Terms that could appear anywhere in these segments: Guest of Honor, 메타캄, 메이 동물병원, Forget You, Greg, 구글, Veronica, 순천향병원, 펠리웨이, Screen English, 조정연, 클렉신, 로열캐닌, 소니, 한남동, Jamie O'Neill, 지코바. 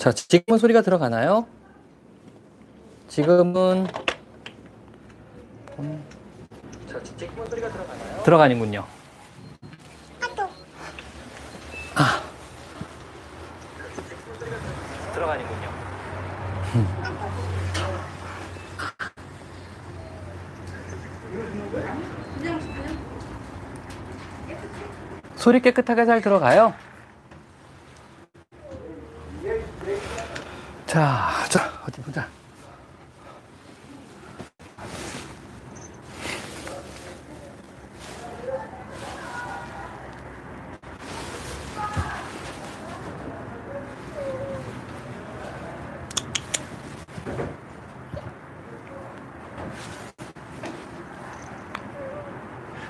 자, 지금은 소리가 들어가나요? 지금은 소리가 들어가나요? 들어가는군요. 아. 들어가는군요. 소리 깨끗하게 잘 들어가요? 자, 어디 보자.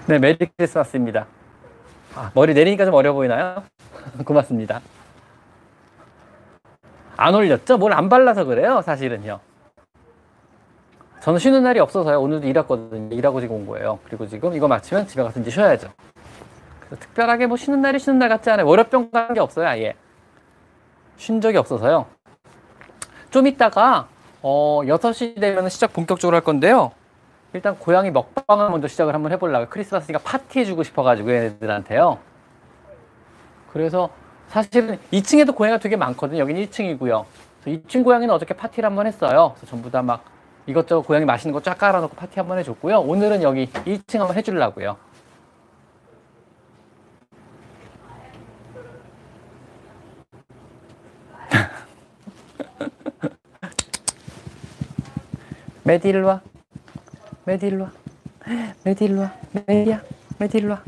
네, 메리 크리스마스입니다. 아, 머리 내리니까 좀 어려 보이나요? 고맙습니다. 안 올렸죠? 뭘 안 발라서 그래요, 사실은요. 저는 쉬는 날이 없어서요. 오늘도 일했거든요. 일하고 지금 온 거예요. 그리고 지금 이거 마치면 집에 가서 이제 쉬어야죠. 그래서 특별하게 뭐 쉬는 날이 쉬는 날 같지 않아요. 월요병 같은 게 없어요, 아예. 쉰 적이 없어서요. 좀 이따가 6시 되면 시작 본격적으로 할 건데요. 일단 고양이 먹방을 먼저 시작을 한번 해보려고요. 크리스마스니까 파티해주고 싶어가지고 얘네들한테요. 그래서 사실은 2층에도 고양이가 되게 많거든요. 여기는 1층이고요. 2층 고양이는 어저께 파티를 한번 했어요. 그래서 전부 다 막 이것저것 고양이 마시는 거 쫙 깔아놓고 파티 한번 해줬고요. 오늘은 여기 2층 한번 해주려고요. 메디 일로 와. 메디 일로 와. 메디 일로 와. 메디야. 메디 일로 와.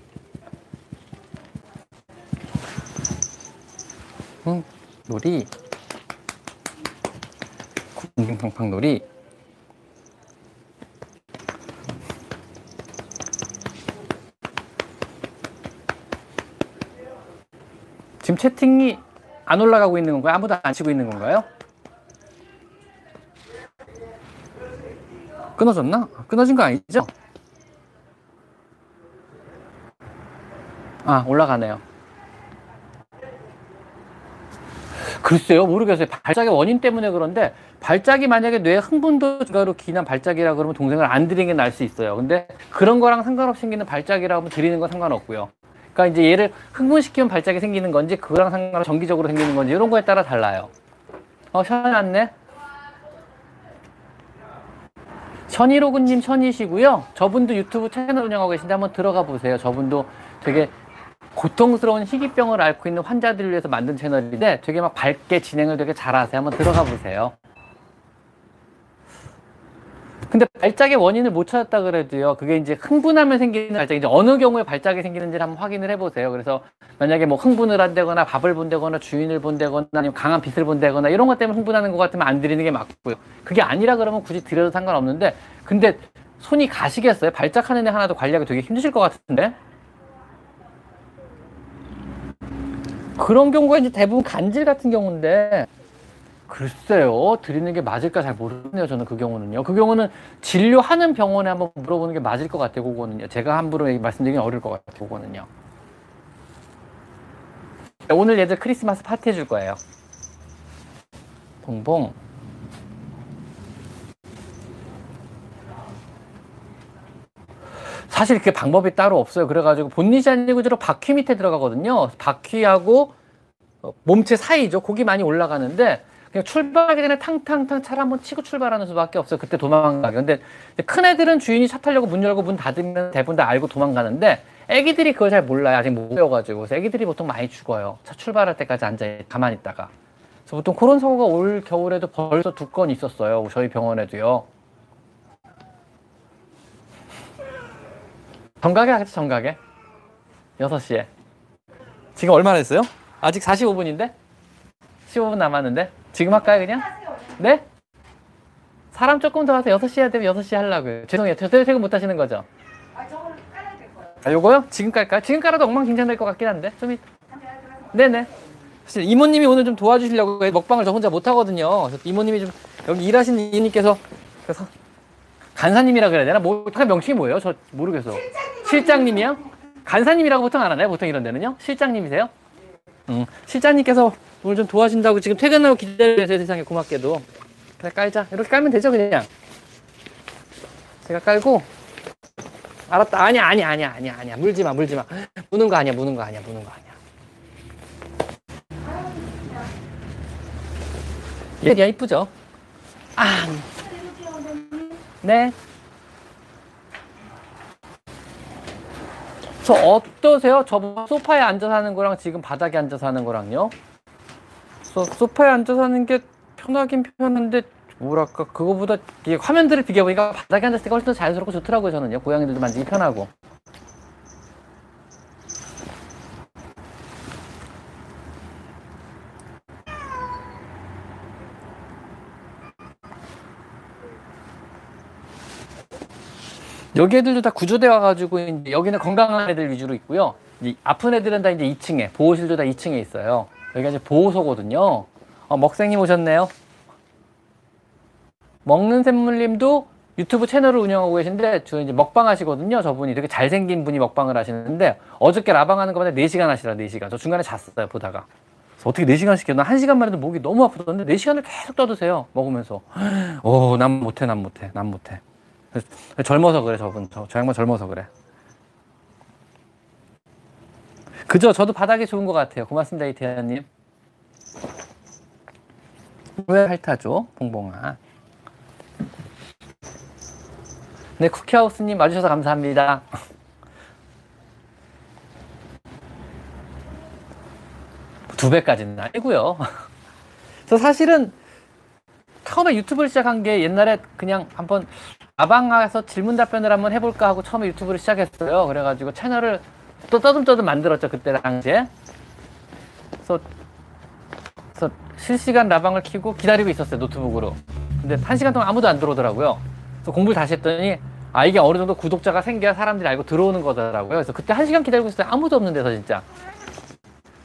응, 놀이. 공중팡팡 놀이. 지금 채팅이 안 올라가고 있는 건가요? 아무도 안 치고 있는 건가요? 끊어졌나? 끊어진 거 아니죠? 아, 올라가네요. 글쎄요, 모르겠어요. 발작의 원인 때문에 그런데, 발작이 만약에 뇌의 흥분도 증가로 기인한 발작이라 그러면 동생을 안 드리는 게 나을 수 있어요. 근데 그런 거랑 상관없이 생기는 발작이라 하면 드리는 건 상관없고요. 그러니까 이제 얘를 흥분시키면 발작이 생기는 건지, 그거랑 상관없이 정기적으로 생기는 건지, 이런 거에 따라 달라요. 션이 왔네? 션이로그님 션이시고요. 저분도 유튜브 채널 운영하고 계신데 한번 들어가 보세요. 저분도 되게 고통스러운 희귀병을 앓고 있는 환자들을 위해서 만든 채널인데 되게 막 밝게 진행을 되게 잘하세요. 한번 들어가 보세요. 근데 발작의 원인을 못 찾았다 그래도요. 그게 이제 흥분하면 생기는 발작인지 어느 경우에 발작이 생기는지를 한번 확인을 해보세요. 그래서 만약에 뭐 흥분을 한다거나 밥을 본다거나 주인을 본다거나 아니면 강한 빛을 본다거나 이런 것 때문에 흥분하는 것 같으면 안 드리는 게 맞고요. 그게 아니라 그러면 굳이 드려도 상관없는데 근데 손이 가시겠어요? 발작하는 애 하나도 관리하기 되게 힘드실 것 같은데? 그런 경우가 이제 대부분 간질 같은 경우인데 글쎄요, 드리는 게 맞을까 잘 모르겠네요. 저는 그 경우는요. 그 경우는 진료하는 병원에 한번 물어보는 게 맞을 것 같아요. 그거는요. 제가 함부로 말씀드리긴 어려울 것 같아요. 그거는요. 오늘 얘들 크리스마스 파티 해줄 거예요. 봉봉. 사실 그 방법이 따로 없어요. 그래가지고 본닛이 아니고 주로 바퀴 밑에 들어가거든요. 바퀴하고 몸체 사이죠. 고기 많이 올라가는데 그냥 출발하기 전에 탕탕탕 차를 한번 치고 출발하는 수밖에 없어요. 그때 도망가게. 근데 큰 애들은 주인이 차 타려고 문 열고 문 닫으면 대부분 다 알고 도망가는데 애기들이 그걸 잘 몰라요. 아직 못 배워가지고. 그래서 애기들이 보통 많이 죽어요. 차 출발할 때까지 가만히 있다가. 그래서 보통 그런 사고가 올 겨울에도 벌써 2건 있었어요. 저희 병원에도요. 정각에 하겠죠, 정각에. 6시에. 지금 얼마나 했어요? 아직 45분인데? 15분 남았는데? 지금 할까요, 그냥? 네? 사람 조금 더 하세요. 6시 해야 되면 6시 하려고요. 죄송해요. 제대로 퇴근 못 하시는 거죠? 아, 저걸 깔아야 될 거예요. 아, 요거요? 지금 깔까요? 지금 깔아도 엉망진창 될 것 같긴 한데. 좀 이따. 네네. 사실 이모님이 오늘 좀 도와주시려고 먹방을 저 혼자 못 하거든요. 그래서 이모님이 좀, 여기 일하시는 이모님께서, 그래서, 간사님이라 그래야 되나? 뭐, 명칭이 뭐예요? 저 모르겠어. 실장님이요? 간사님이라고 보통 안 하나요? 보통 이런 데는요? 실장님이세요? 실장님께서 오늘 좀 도와준다고 지금 퇴근하고 기다려야 돼. 세상에 고맙게도 그냥 깔자. 이렇게 깔면 되죠. 그냥 제가 깔고. 알았다. 아니야. 물지마. 무는 거 아니야. 얘야 이쁘죠? 아. 네. 저 어떠세요? 저 소파에 앉아서 하는 거랑 지금 바닥에 앉아서 하는 거랑요? 소파에 앉아서 하는 게 편하긴 편한데 뭐랄까 그거보다 이게 화면들을 비교해보니까 바닥에 앉았을 때가 훨씬 더 자연스럽고 좋더라고요. 저는요. 고양이들도 만지기 편하고. 여기 애들도 다 구조되어 가지고 이제 여기는 건강한 애들 위주로 있고요. 이 아픈 애들은 다 이제 2층에, 보호실도 다 2층에 있어요. 여기가 이제 보호소거든요. 먹생님 오셨네요. 먹는 샘물님도 유튜브 채널을 운영하고 계신데 주로 이제 먹방 하시거든요. 저분이 되게 잘생긴 분이 먹방을 하시는데 어저께 라방 하는 거마다 4시간 하시라. 4시간. 저 중간에 잤어요. 보다가. 그래서 어떻게 4시간씩 해요? 나 1시간만 해도 목이 너무 아프던데 4시간을 계속 떠드세요. 먹으면서. 오, 난 못해. 젊어서 그래. 저분 저 양반 젊어서 그래. 그죠? 저도 바닥이 좋은 것 같아요. 고맙습니다. 이태현님. 왜 핥아줘? 봉봉아. 네, 쿠키하우스님 와주셔서 감사합니다. 두 배까지는 아니고요. 저 사실은 처음에 유튜브를 시작한 게 옛날에 그냥 한번 라방 가서 질문 답변을 한번 해볼까 하고 처음에 유튜브를 시작했어요. 그래가지고 채널을 또 떠듬떠듬 만들었죠. 그때 당시에. 그래서 실시간 라방을 켜고 기다리고 있었어요. 노트북으로. 근데 1시간 동안 아무도 안 들어오더라고요. 그래서 공부를 다시 했더니 아 이게 어느 정도 구독자가 생겨야 사람들이 알고 들어오는 거더라고요. 그래서 그때 1시간 기다리고 있었어요. 아무도 없는 데서 진짜.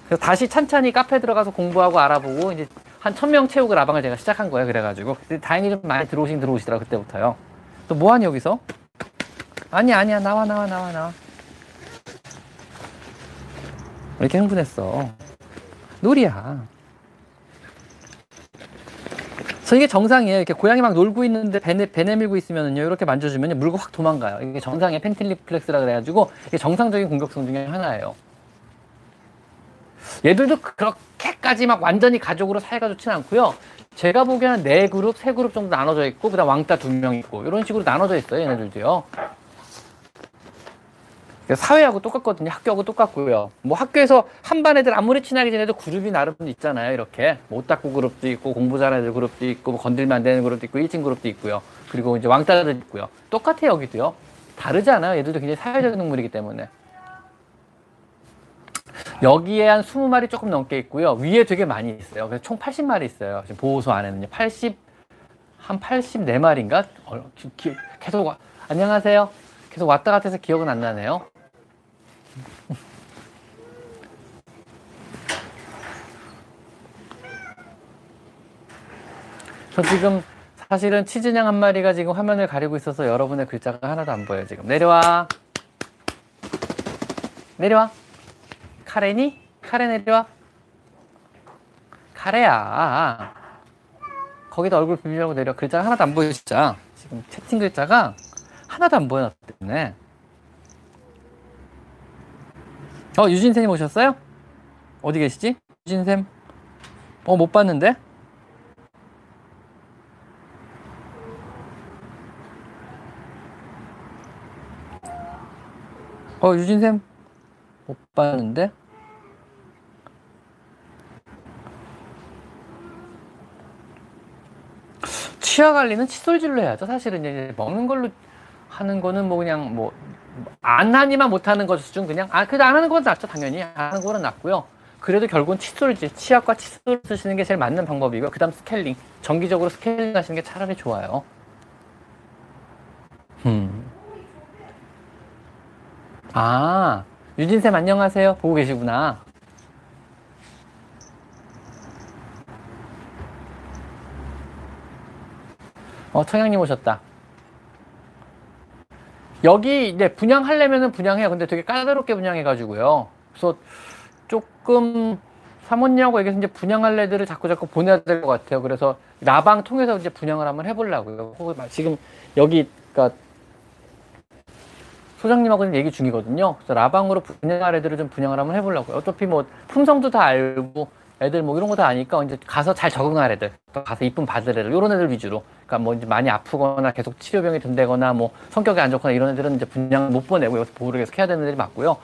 그래서 다시 찬찬히 카페 들어가서 공부하고 알아보고 이제 한 1000명 채우고 라방을 제가 시작한 거예요. 그래가지고. 근데 다행히 좀 많이 들어오시더라고요. 그때부터요. 너 뭐하니 여기서? 아니야 나와. 왜 이렇게 흥분했어? 놀이야. 저 이게 정상이에요. 이렇게 고양이 막 놀고 있는데 배 내밀고 있으면요 이렇게 만져주면요 물고 확 도망가요. 이게 정상의 펜틸리플렉스라 그래가지고 이게 정상적인 공격성 중에 하나예요. 얘들도 그렇게까지 막 완전히 가족으로 사이가 좋진 않고요. 제가 보기에는 4그룹, 3그룹 정도 나눠져 있고 그다음 왕따 2명 있고 이런 식으로 나눠져 있어요. 얘네들도요. 사회하고 똑같거든요. 학교하고 똑같고요. 뭐 학교에서 한 반 애들 아무리 친하게 지내도 그룹이 나름 있잖아요. 이렇게 뭐 옷 닦고 그룹도 있고 공부 잘하는 애들 그룹도 있고 뭐 건들면 안 되는 그룹도 있고 1층 그룹도 있고요. 그리고 이제 왕따도 있고요. 똑같아요. 여기도요. 다르지 않아요. 얘들도 굉장히 사회적 동물이기 때문에. 여기에 한 20마리 조금 넘게 있고요. 위에 되게 많이 있어요. 그래서 총 80마리 있어요. 지금 보호소 안에는요. 84마리인가? 계속 안녕하세요. 계속 왔다 갔다 해서 기억은 안 나네요. 저 지금 사실은 치즈냥 한 마리가 지금 화면을 가리고 있어서 여러분의 글자가 하나도 안 보여요. 지금 내려와. 내려와. 카레니? 카레 내려와. 카레야. 거기다 얼굴 비밀라고 내려. 글자가 하나도 안 보여 진짜. 지금 채팅 글자가 하나도 안 보여 때문에. 유진쌤님 오셨어요? 어디 계시지? 유진쌤? 못 봤는데? 유진쌤? 못 봤는데? 치아 관리는 칫솔질로 해야죠. 사실은 이제 먹는 걸로 하는 거는 뭐 그냥 뭐 안 하니만 못 하는 것 수준 그냥 그래도 안 하는 건 낫죠. 당연히 안 하는 거는 낫고요. 그래도 결국은 칫솔질, 치약과 칫솔 쓰시는 게 제일 맞는 방법이고요. 그다음 스케일링, 정기적으로 스케일링 하시는 게 차라리 좋아요. 아. 유진쌤 안녕하세요. 보고 계시구나. 청양님 오셨다. 여기 이제 분양하려면은 분양해요. 근데 되게 까다롭게 분양해가지고요. 그래서 조금 사모님하고 이제 분양할 애들을 자꾸 보내야 될 것 같아요. 그래서 라방 통해서 이제 분양을 한번 해보려고요. 지금 여기, 그러니까 소장님하고는 얘기 중이거든요. 그래서 라방으로 분양할 애들을 좀 분양을 한번 해보려고요. 어차피 뭐 품성도 다 알고 애들 뭐 이런 거 다 아니까 이제 가서 잘 적응할 애들, 가서 이쁨 받을 애들, 이런 애들 위주로. 그러니까 뭐 이제 많이 아프거나 계속 치료병이 든다거나 뭐 성격이 안 좋거나 이런 애들은 이제 분양 못 보내고 여기서 보호를 계속 해야 되는 애들이 맞고요.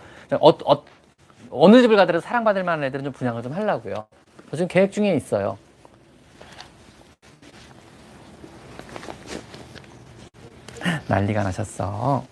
어느 집을 가더라도 사랑받을 만한 애들은 좀 분양을 좀 하려고요. 저 지금 계획 중에 있어요. 난리가 나셨어.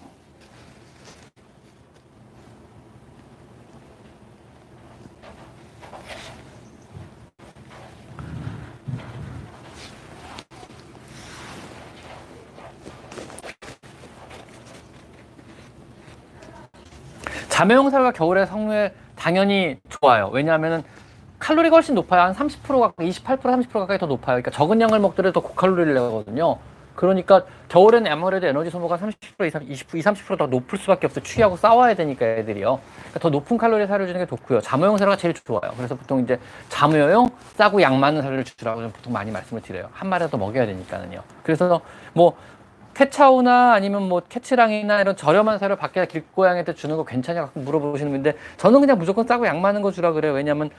자매용살과 겨울의 성묘에 당연히 좋아요. 왜냐하면 칼로리가 훨씬 높아요. 한 30%가 28%, 30% 가까이 더 높아요. 그러니까 적은 양을 먹더라도 고칼로리를 내거든요. 그러니까 겨울엔 아무래도 에너지 소모가 30% 이상, 20, 30% 더 높을 수밖에 없어요. 추위하고 싸워야 되니까 애들이요. 그러니까 더 높은 칼로리 사료를 주는 게 좋고요. 자매용 사료가 제일 좋아요. 그래서 보통 이제 자매용 싸고 양 많은 사료를 주라고 보통 많이 말씀을 드려요. 한 마리라도 먹여야 되니까는요. 그래서 뭐 캣차우나 아니면 뭐 캣츠랑이나 이런 저렴한 사료 밖에 길고양이한테 주는 거 괜찮냐 가끔 물어보시는 건데, 저는 그냥 무조건 싸고 양 많은 거 주라 그래요. 왜냐면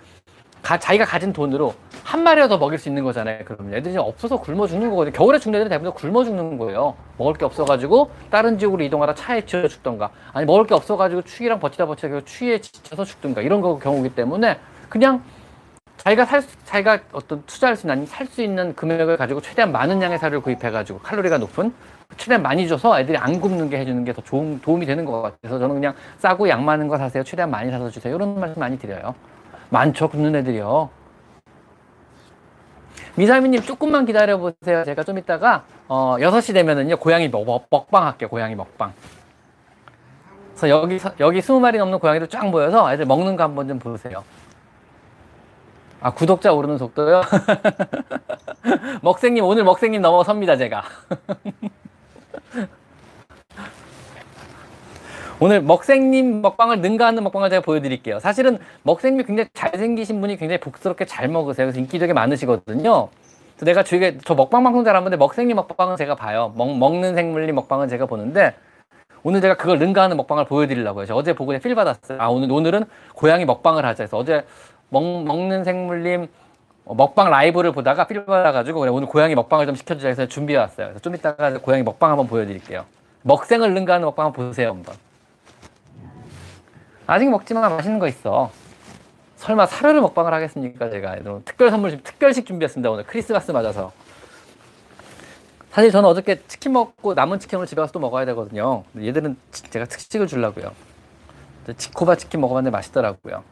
자기가 가진 돈으로 한 마리라도 먹일 수 있는 거잖아요. 그러면 애들이 없어서 굶어 죽는 거거든요. 겨울에 죽는 애들은 대부분 굶어 죽는 거예요. 먹을 게 없어가지고 다른 지역으로 이동하다 차에 지쳐 죽던가, 아니 먹을 게 없어가지고 추위랑 버티다 추위에 지쳐서 죽던가, 이런 거 경우기 때문에 그냥 자기가 어떤 투자할 수 있는, 아니면 살 수 있는 금액을 가지고 최대한 많은 양의 사료를 구입해가지고 칼로리가 높은, 최대한 많이 줘서 애들이 안 굶는 게 해주는 게 더 좋은 도움이 되는 것 같아서 저는 그냥 싸고 양 많은 거 사세요. 최대한 많이 사서 주세요. 이런 말씀 많이 드려요. 많죠, 굶는 애들이요. 미사미님 조금만 기다려보세요. 제가 좀 이따가 6시 되면은요, 고양이 먹방 할게요. 고양이 먹방. 그래서 여기 20마리 넘는 고양이들 쫙 모여서 애들 먹는 거 한번 좀 보세요. 아, 구독자 오르는 속도요? 먹생님, 오늘 먹생님 넘어섭니다, 제가. 오늘 먹생님 먹방을 능가하는 먹방을 제가 보여드릴게요. 사실은 먹생님이 굉장히 잘생기신 분이 굉장히 복스럽게 잘 먹으세요. 그래서 인기 되게 많으시거든요. 그래서 내가 주위에, 저 먹방 방송 잘 안 보는데 먹생님 먹방은 제가 봐요. 먹는 생물님 먹방은 제가 보는데, 오늘 제가 그걸 능가하는 먹방을 보여드리려고요. 제가 어제 보고 그냥 필 받았어요. 아, 오늘은 고양이 먹방을 하자 해서 어제 먹는 생물님 먹방 라이브를 보다가 필 받아가지고 오늘 고양이 먹방을 좀 시켜주자 해서 준비해왔어요. 그래서 좀 이따가 고양이 먹방 한번 보여드릴게요. 먹생을 능가하는 먹방 한번 보세요, 한번. 아직 먹지만 맛있는 거 있어. 설마 사료를 먹방을 하겠습니까, 제가. 특별 선물, 특별식 준비했습니다, 오늘. 크리스마스 맞아서. 사실 저는 어저께 치킨 먹고 남은 치킨을 집에 가서 또 먹어야 되거든요. 얘들은 제가 특식을 주려고요. 지코바 치킨 먹어봤는데 맛있더라고요.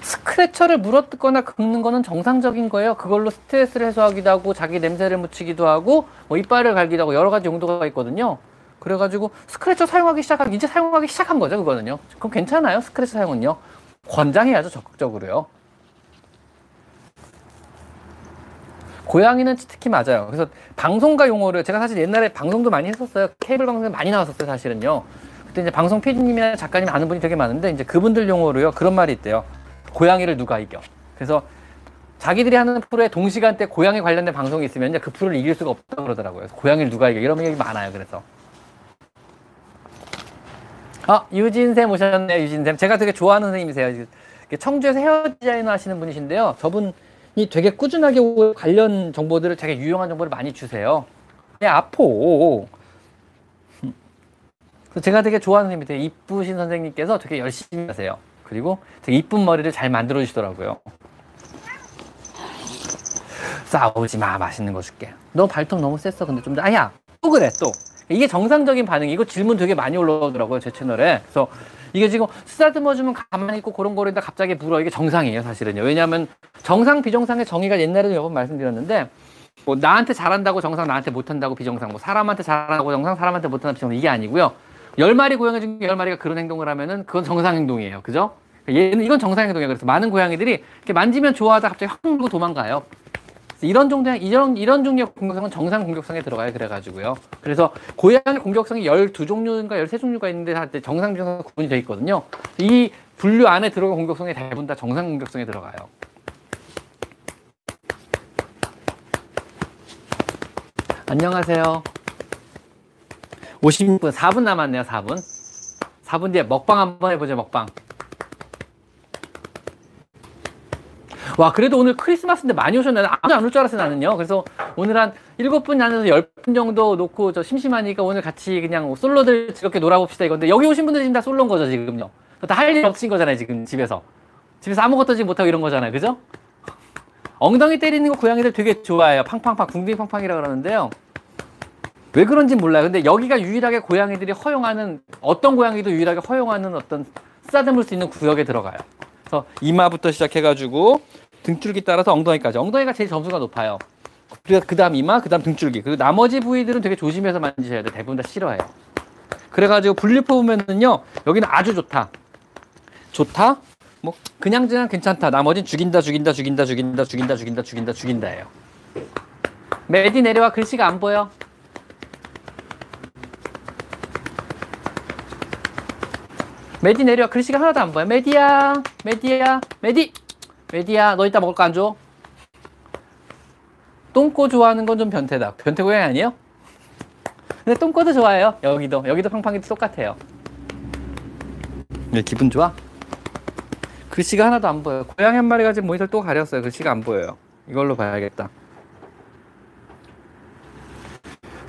스크래처를 물어뜯거나 긁는 거는 정상적인 거예요. 그걸로 스트레스를 해소하기도 하고, 자기 냄새를 묻히기도 하고, 뭐 이빨을 갈기도 하고, 여러 가지 용도가 있거든요. 그래가지고 스크래처 사용하기 시작한 거죠, 그거는요. 그럼 괜찮아요, 스크래처 사용은요. 권장해야죠, 적극적으로요. 고양이는 특히 맞아요. 그래서 방송가 용어를 제가 사실 옛날에 방송도 많이 했었어요. 케이블 방송에 많이 나왔었어요, 사실은요. 그때 이제 방송 PD님이나 작가님 아는 분이 되게 많은데, 이제 그분들 용어로요, 그런 말이 있대요. 고양이를 누가 이겨. 그래서 자기들이 하는 프로에 동시간대 고양이 관련된 방송이 있으면 그 프로를 이길 수가 없다고 그러더라고요. 고양이를 누가 이겨, 이런 얘기 많아요. 그래서 유진쌤 오셨네요. 유진쌤, 제가 되게 좋아하는 선생님이세요. 청주에서 헤어 디자이너 하시는 분이신데요, 저분이 되게 꾸준하게 관련 정보들을, 되게 유용한 정보를 많이 주세요. 네, 아포. 제가 되게 좋아하는 선생님이, 되게 이쁘신 선생님께서 되게 열심히 하세요. 그리고 되게 이쁜 머리를 잘 만들어 주시더라고요. 싸우지 마, 맛있는 거 줄게. 너 발톱 너무 셌어. 근데 좀 더, 아야, 또 그래, 또. 이게 정상적인 반응이, 이거 질문 되게 많이 올라오더라고요, 제 채널에. 그래서 이게 지금 쓰다듬어주면 가만히 있고 그런 거로다 갑자기 물어, 이게 정상이에요, 사실은요. 왜냐하면 정상, 비정상의 정의가 옛날에도 여러 번 말씀드렸는데, 뭐 나한테 잘한다고 정상, 나한테 못한다고 비정상, 뭐 사람한테 잘한다고 정상, 사람한테 못한다고 비정상, 이게 아니고요. 10마리 고양이 중에 10마리가 그런 행동을 하면은 그건 정상 행동이에요, 그죠? 이건 정상 행동이에요. 그래서 많은 고양이들이 이렇게 만지면 좋아하다 갑자기 확 물고 도망가요. 이런 정도의 이런 종류의 공격성은 정상 공격성에 들어가요. 그래가지고요. 그래서 고양이 공격성이 12종류인가 13종류가 있는데 다 정상 공격성으로 구분이 되어 있거든요. 이 분류 안에 들어간 공격성이 대부분 다 정상 공격성에 들어가요. 안녕하세요. 56분, 4분 남았네요. 4분 뒤에 먹방 한번 해보죠. 먹방. 와, 그래도 오늘 크리스마스인데 많이 오셨나요? 아무도 안 올 줄 알았어요, 나는요. 그래서 오늘 한 7분 안에서 10분 정도 놓고 저 심심하니까 오늘 같이 그냥 솔로들 즐겁게 놀아봅시다 이건데, 여기 오신 분들이 지금 다 솔로인 거죠, 지금요. 다 할 일 없으신 거잖아요, 지금 집에서. 집에서 아무것도 지금 못하고 이런 거잖아요, 그죠? 엉덩이 때리는 거 고양이들 되게 좋아해요. 팡팡팡, 궁딩팡팡이라 그러는데요. 왜 그런지 몰라요. 근데 여기가 유일하게 고양이들이 허용하는, 어떤 고양이도 유일하게 허용하는 어떤 쓰다듬을 수 있는 구역에 들어가요. 그래서 이마부터 시작해가지고 등줄기 따라서 엉덩이까지. 엉덩이가 제일 점수가 높아요. 그 다음 이마, 그 다음 등줄기. 그리고 나머지 부위들은 되게 조심해서 만지셔야 돼요. 대부분 다 싫어해요. 그래가지고 분류표 보면은요, 여기는 아주 좋다. 좋다? 뭐, 그냥 괜찮다. 나머진 죽인다예요. 메디 내려와. 글씨가 안 보여. 메디 내려와. 글씨가 하나도 안 보여. 메디야, 너 이따 먹을 거 안 줘? 똥꼬 좋아하는 건 좀 변태다. 변태 고양이 아니에요? 근데 똥꼬도 좋아해요. 여기도 팡팡이도 똑같아요. 네, 기분 좋아? 글씨가 하나도 안 보여요. 고양이 한 마리가 지금 모니터를 또 가렸어요. 글씨가 안 보여요. 이걸로 봐야겠다.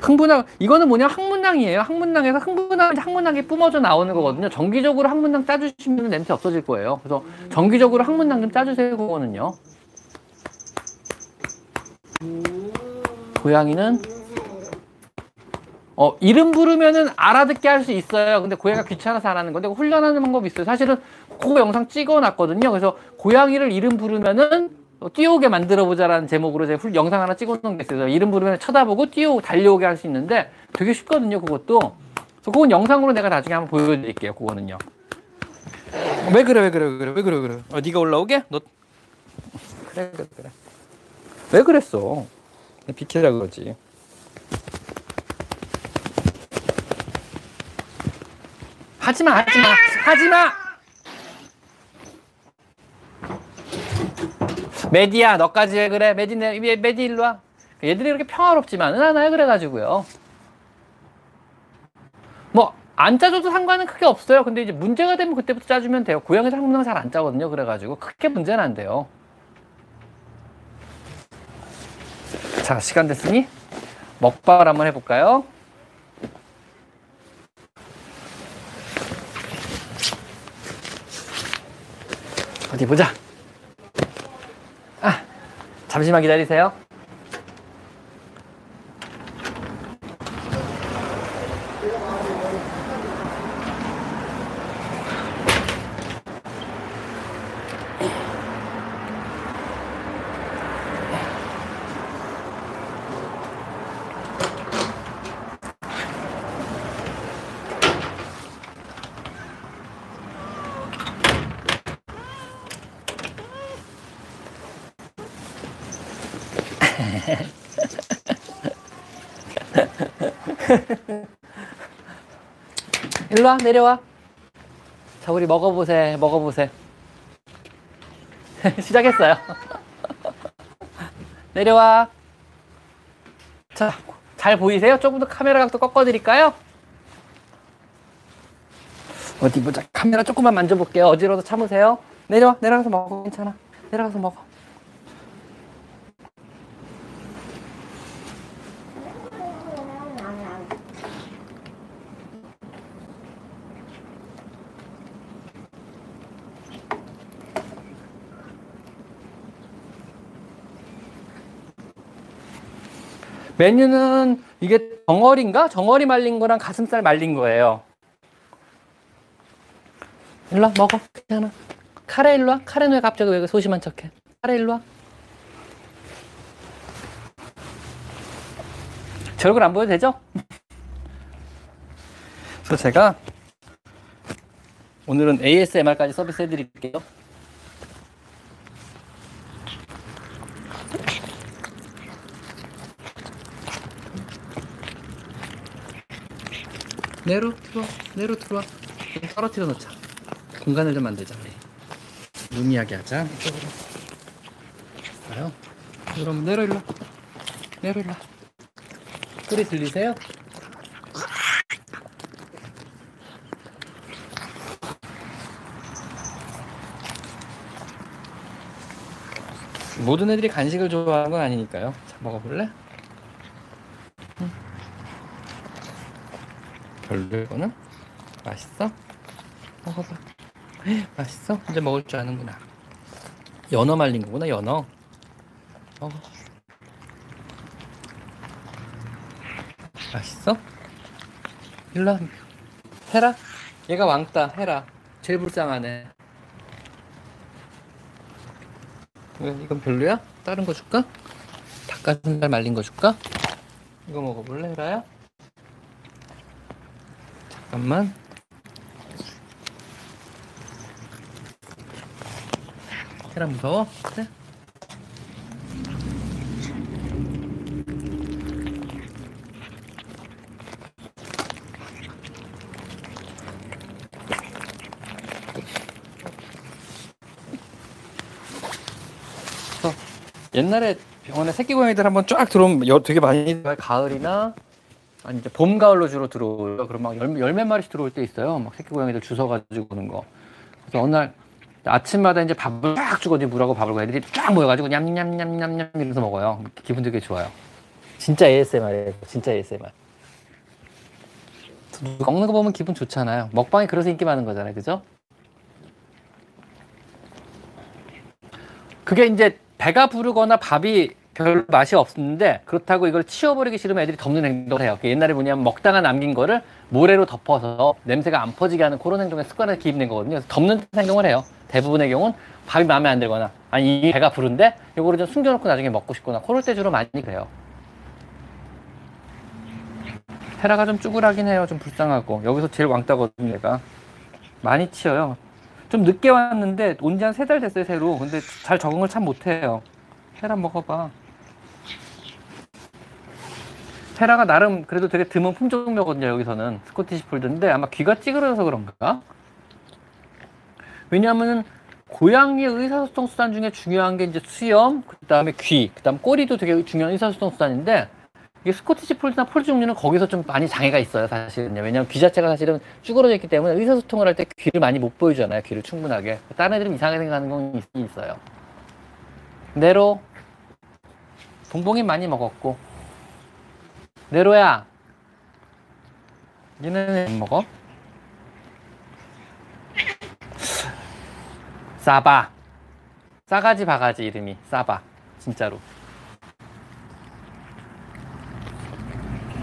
항문낭, 이거는 뭐냐, 항문낭이에요. 항문낭에서 항문낭이 뿜어져 나오는 거거든요. 정기적으로 항문낭 짜주시면 냄새 없어질 거예요. 그래서 정기적으로 항문낭 좀 짜주세요, 그거는요. 고양이는 이름 부르면은 알아듣게 할 수 있어요. 근데 고양이가 귀찮아서 안 하는 건데, 훈련하는 방법이 있어요. 사실은 그 영상 찍어놨거든요. 그래서 고양이를 이름 부르면은 뛰어오게 만들어보자라는 제목으로 제가 영상 하나 찍어놓은 게 있어요. 이름 부르면 쳐다보고 뛰어오고 달려오게 할 수 있는데 되게 쉽거든요, 그것도. 그래서 그건 영상으로 내가 나중에 한번 보여드릴게요, 그거는요. 왜 그래. 네가 올라오게? 너 그래. 왜 그랬어? 비켜라 그러지. 하지마! 메디야, 너까지 왜 그래? 메디 일로 와. 얘들이 그렇게 평화롭지만은 않아요, 그래가지고요. 뭐, 안 짜줘도 상관은 크게 없어요. 근데 이제 문제가 되면 그때부터 짜주면 돼요. 고양이도 항상 잘 안 짜거든요, 그래가지고. 크게 문제는 안 돼요. 자, 시간 됐으니 먹방을 한번 해볼까요? 어디 보자. 아, 잠시만 기다리세요. 일로와, 내려와. 자, 우리 먹어보세. 시작했어요. 내려와. 자, 잘 보이세요? 조금 더 카메라 각도 꺾어드릴까요? 어디 보자. 카메라 조금만 만져볼게요. 어지러워서 참으세요. 내려와. 내려가서 먹어. 괜찮아. 내려가서 먹어. 메뉴는 이게 정어리인가? 정어리 말린 거랑 가슴살 말린 거예요. 일로 와, 먹어. 괜찮아. 카레 일로 와. 카레는 왜 갑자기 왜 소심한 척해? 카레 일로 와. 제 얼굴 안 보여도 되죠? 그래서 제가 오늘은 ASMR까지 서비스 해드릴게요. 내로 들어와, 내로 들어와. 떨어뜨려 놓자. 공간을 좀 만들자. 무늬하게 하자. 이쪽으로. 봐요. 그럼 내로 일로. 내로 일로. 소리 들리세요? 모든 애들이 간식을 좋아하는 건 아니니까요. 자, 먹어볼래? 응. 별로구나. 맛있어? 먹어봐. 헉, 맛있어? 이제 먹을 줄 아는구나. 연어 말린 거구나, 연어. 먹어. 맛있어? 일로 와. 헤라? 얘가 왕따, 헤라. 제일 불쌍하네. 왜 이건 별로야? 다른 거 줄까? 닭가슴살 말린 거 줄까? 이거 먹어볼래, 헤라야? 잠깐만. 헤라 무서워? 그래? 옛날에 병원에 새끼 고양이들 한번 쫙 들어오면 되게 많이 가을이나 아니 이제 봄 가을로 주로 들어오죠. 그럼 막 열몇 마리씩 들어올 때 있어요. 막 새끼 고양이들 주워 가지고 오는 거. 그래서 어느 날 아침마다 이제 밥을 쫙 주고 이제 물하고 밥을 애들이 쫙 모여가지고 냠냠냠냠냠 이러면서 먹어요. 기분 되게 좋아요. 진짜 ASMR이에요. 진짜 ASMR. 먹는 거 보면 기분 좋잖아요. 먹방이 그래서 인기 많은 거잖아요, 그죠? 그게 이제 배가 부르거나 밥이 별 맛이 없는데 그렇다고 이걸 치워버리기 싫으면 애들이 덮는 행동을 해요. 옛날에 뭐냐면 먹다가 남긴 거를 모래로 덮어서 냄새가 안 퍼지게 하는 그런 행동의 습관에 기입된 거거든요. 그래서 덮는 행동을 해요. 대부분의 경우는 밥이 마음에 안 들거나 아니 배가 부른데 이거를 좀 숨겨놓고 나중에 먹고 싶거나 그럴 때 주로 많이 그래요. 헤라가 좀 쭈그라긴 해요. 좀 불쌍하고 여기서 제일 왕따거든요. 얘가 많이 치여요. 좀 늦게 왔는데 온 지 한 3달 됐어요, 새로. 근데 잘 적응을 참 못해요. 헤라 먹어봐. 헤라가 나름 그래도 되게 드문 품종묘거든요, 여기서는. 스코티시 폴드인데 아마 귀가 찌그러져서 그런가? 왜냐하면 고양이의 의사소통 수단 중에 중요한 게 이제 수염, 그 다음에 귀, 그 다음 꼬리도 되게 중요한 의사소통 수단인데 이게 스코티시 폴드나 폴드 종류는 거기서 좀 많이 장애가 있어요, 사실은요. 왜냐면 귀 자체가 사실은 쭈그러져 있기 때문에 의사소통을 할 때 귀를 많이 못 보여주잖아요, 귀를 충분하게. 다른 애들은 이상하게 생각하는 건 있어요. 네로. 봉봉이 많이 먹었고. 네로야. 얘는 안 먹어? 싸바. 싸가지 바가지 이름이. 싸바. 진짜로.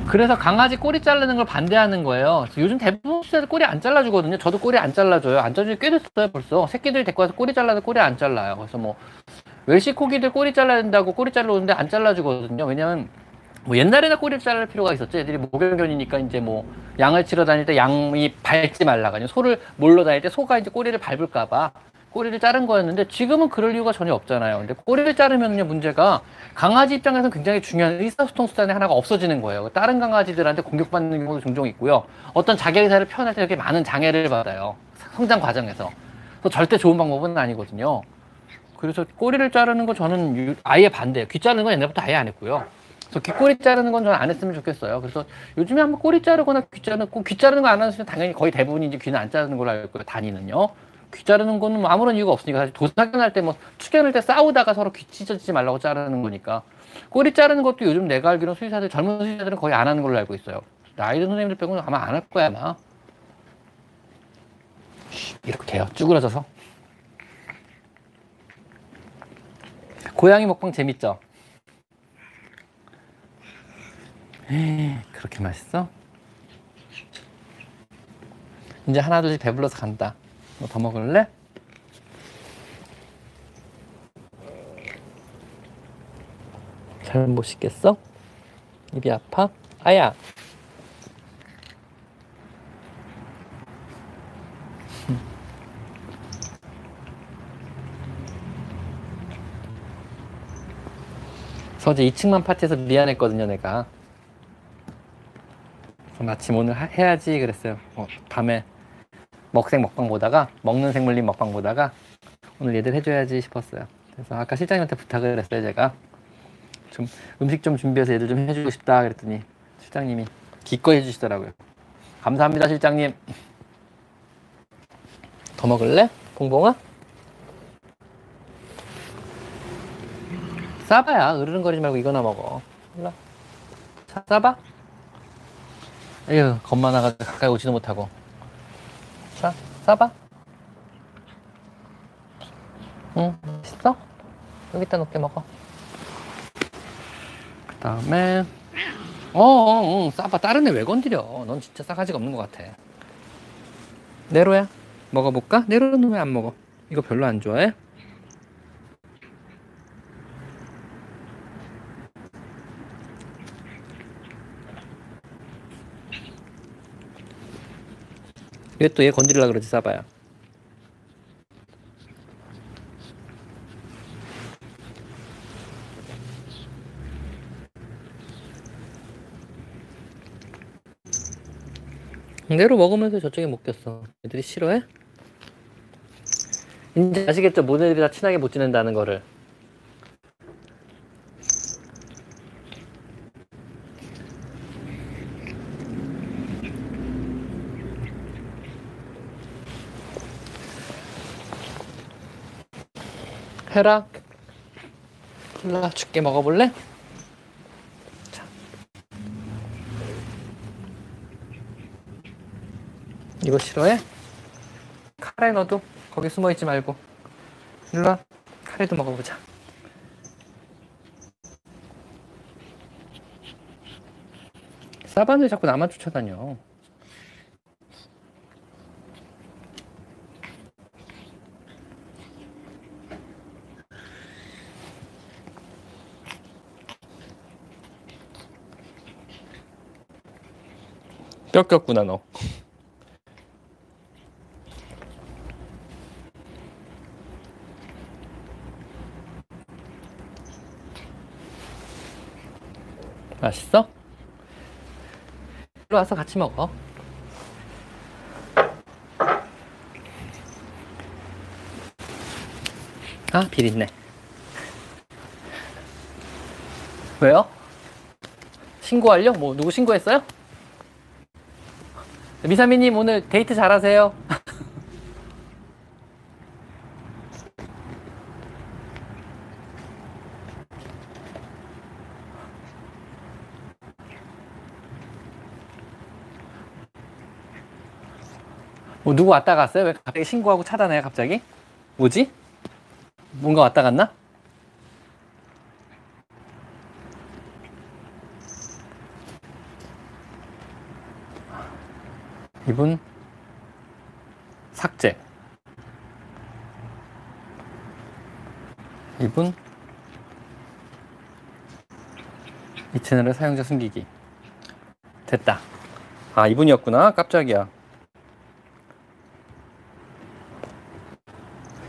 그래서 강아지 꼬리 자르는 걸 반대하는 거예요. 요즘 대부분 수제에서 꼬리 안 잘라주거든요. 저도 꼬리 안 잘라줘요. 안 잘라준 지 꽤 됐어요, 벌써. 새끼들 데리고 와서 꼬리 잘라도 꼬리 안 잘라요. 그래서 뭐, 외식 고기들 꼬리 잘라야 된다고 꼬리 잘라 오는데 안 잘라주거든요. 왜냐면, 뭐 옛날에나 꼬리를 자를 필요가 있었죠. 애들이 목연견이니까 이제 뭐, 양을 치러 다닐 때 양이 밟지 말라가지고, 소를 몰러 다닐 때 소가 이제 꼬리를 밟을까봐. 꼬리를 자른 거였는데 지금은 그럴 이유가 전혀 없잖아요. 근데 꼬리를 자르면요, 문제가 강아지 입장에서는 굉장히 중요한 의사소통 수단의 하나가 없어지는 거예요. 다른 강아지들한테 공격받는 경우도 종종 있고요. 어떤 자기 의사를 표현할 때 이렇게 많은 장애를 받아요. 성장 과정에서. 그래서 절대 좋은 방법은 아니거든요. 그래서 꼬리를 자르는 거 저는 아예 반대예요. 귀 자르는 건 옛날부터 아예 안 했고요. 그래서 귀꼬리 자르는 건 저는 안 했으면 좋겠어요. 그래서 요즘에 한번 꼬리 자르거나 귀 자르는 거 안 하는 수는 당연히 거의 대부분이 이제 귀는 안 자르는 걸로 알고 있고요. 단위는요. 귀 자르는 거는 아무런 이유가 없으니까 사실 도사견할 때 뭐 추견할 때 싸우다가 서로 귀 찢어지지 말라고 자르는 거니까 꼬리 자르는 것도 요즘 내가 알기로는 수의사들 젊은 수의사들은 거의 안 하는 걸로 알고 있어요. 나이 든 선생님들 빼고는 아마 안 할 거야 아마. 이렇게 해요. 쭈그러져서. 고양이 먹방 재밌죠? 에이, 그렇게 맛있어? 이제 하나 둘씩 배불러서 간다. 뭐 더 먹을래? 잘 못 씻겠어? 입이 아파? 아야! 서재 2층만 파티에서 미안했거든요, 내가. 그럼 아침 오늘 해야지 그랬어요. 밤에 먹방 보다가, 먹는 생물림 먹방 보다가 오늘 얘들 해줘야지 싶었어요. 그래서 아까 실장님한테 부탁을 했어요. 제가 좀 음식 좀 준비해서 얘들 좀 해주고 싶다 그랬더니 실장님이 기꺼이 해주시더라고요. 감사합니다 실장님. 더 먹을래? 봉봉아? 싸봐야 으르렁거리지 말고 이거나 먹어. 몰라. 싸봐? 에휴, 겁 많아서 가까이 오지도 못하고. 자, 싸봐? 응, 맛있어? 여기다 놓게 먹어. 그 다음에, 싸봐. 다른 애 왜 건드려? 넌 진짜 싸가지가 없는 것 같아. 네로야, 먹어볼까? 네로는 왜 안 먹어? 이거 별로 안 좋아해? 왜 또 얘 건드리려고 그러지, 싸봐야. 내로 먹으면서 저쪽에 못 꼈어. 애들이 싫어해? 이제 아시겠죠? 모든 애들이 다 친하게 못 지낸다는 거를. 해라, 콜라 줄게. 먹어볼래? 자, 이거 싫어해? 카레 넣어도 거기 숨어있지 말고 일로와. 카레도 먹어보자. 사바는 왜 자꾸 나만 쫓아다녀? 꼈구나 너. 맛있어? 이리 와서 같이 먹어. 아, 비린내. 왜요? 신고하려? 뭐 누구 신고했어요? 미사미님 오늘 데이트 잘하세요. 뭐 누구 왔다 갔어요? 왜 갑자기 신고하고 차단해요? 갑자기? 뭐지? 뭔가 왔다 갔나? 이분 삭제. 이분 이 채널의 사용자 숨기기. 됐다. 아, 이분이었구나. 깜짝이야.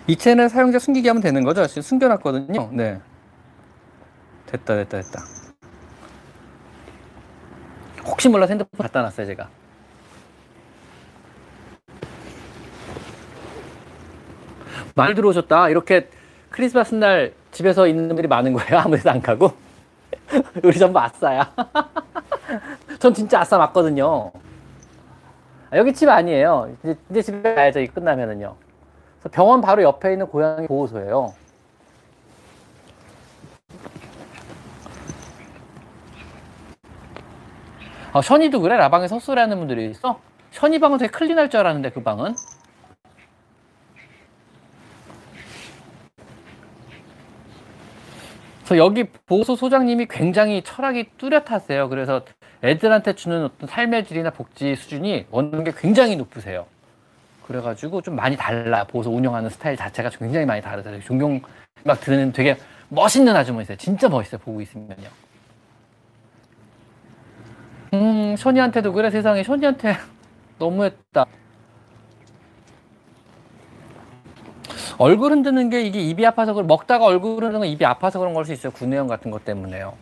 이 채널 사용자 숨기기 하면 되는 거죠? 지금 숨겨놨거든요. 네. 됐다. 혹시 몰라 핸드폰 갖다 놨어요 제가. 많이 들어오셨다. 이렇게 크리스마스 날 집에서 있는 분들이 많은 거예요. 아무 데도 안 가고. 우리 전부 아싸야. 전 진짜 아싸 맞거든요. 아, 여기 집 아니에요. 이제 집에 가야죠. 이 끝나면은요. 그래서 병원 바로 옆에 있는 고양이 보호소예요. 아, 션이도 그래? 라방에 헛소리하는 분들이 있어? 션이 방은 되게 클린할 줄 알았는데 그 방은? 여기 보호소 소장님이 굉장히 철학이 뚜렷하세요. 그래서 애들한테 주는 어떤 삶의 질이나 복지 수준이 원하는 게 굉장히 높으세요. 그래가지고 좀 많이 달라. 보호소 운영하는 스타일 자체가 굉장히 많이 다르세요. 존경 막 드는 되게 멋있는 아주머니세요. 진짜 멋있어요. 보고 있으면요. 션이한테도 그래. 세상에 션이한테 너무했다. 얼굴 흔드는 게 이게 입이 아파서 그걸 먹다가 얼굴 흔드는 건 입이 아파서 그런 걸 수 있어요. 구내염 같은 것 때문에요.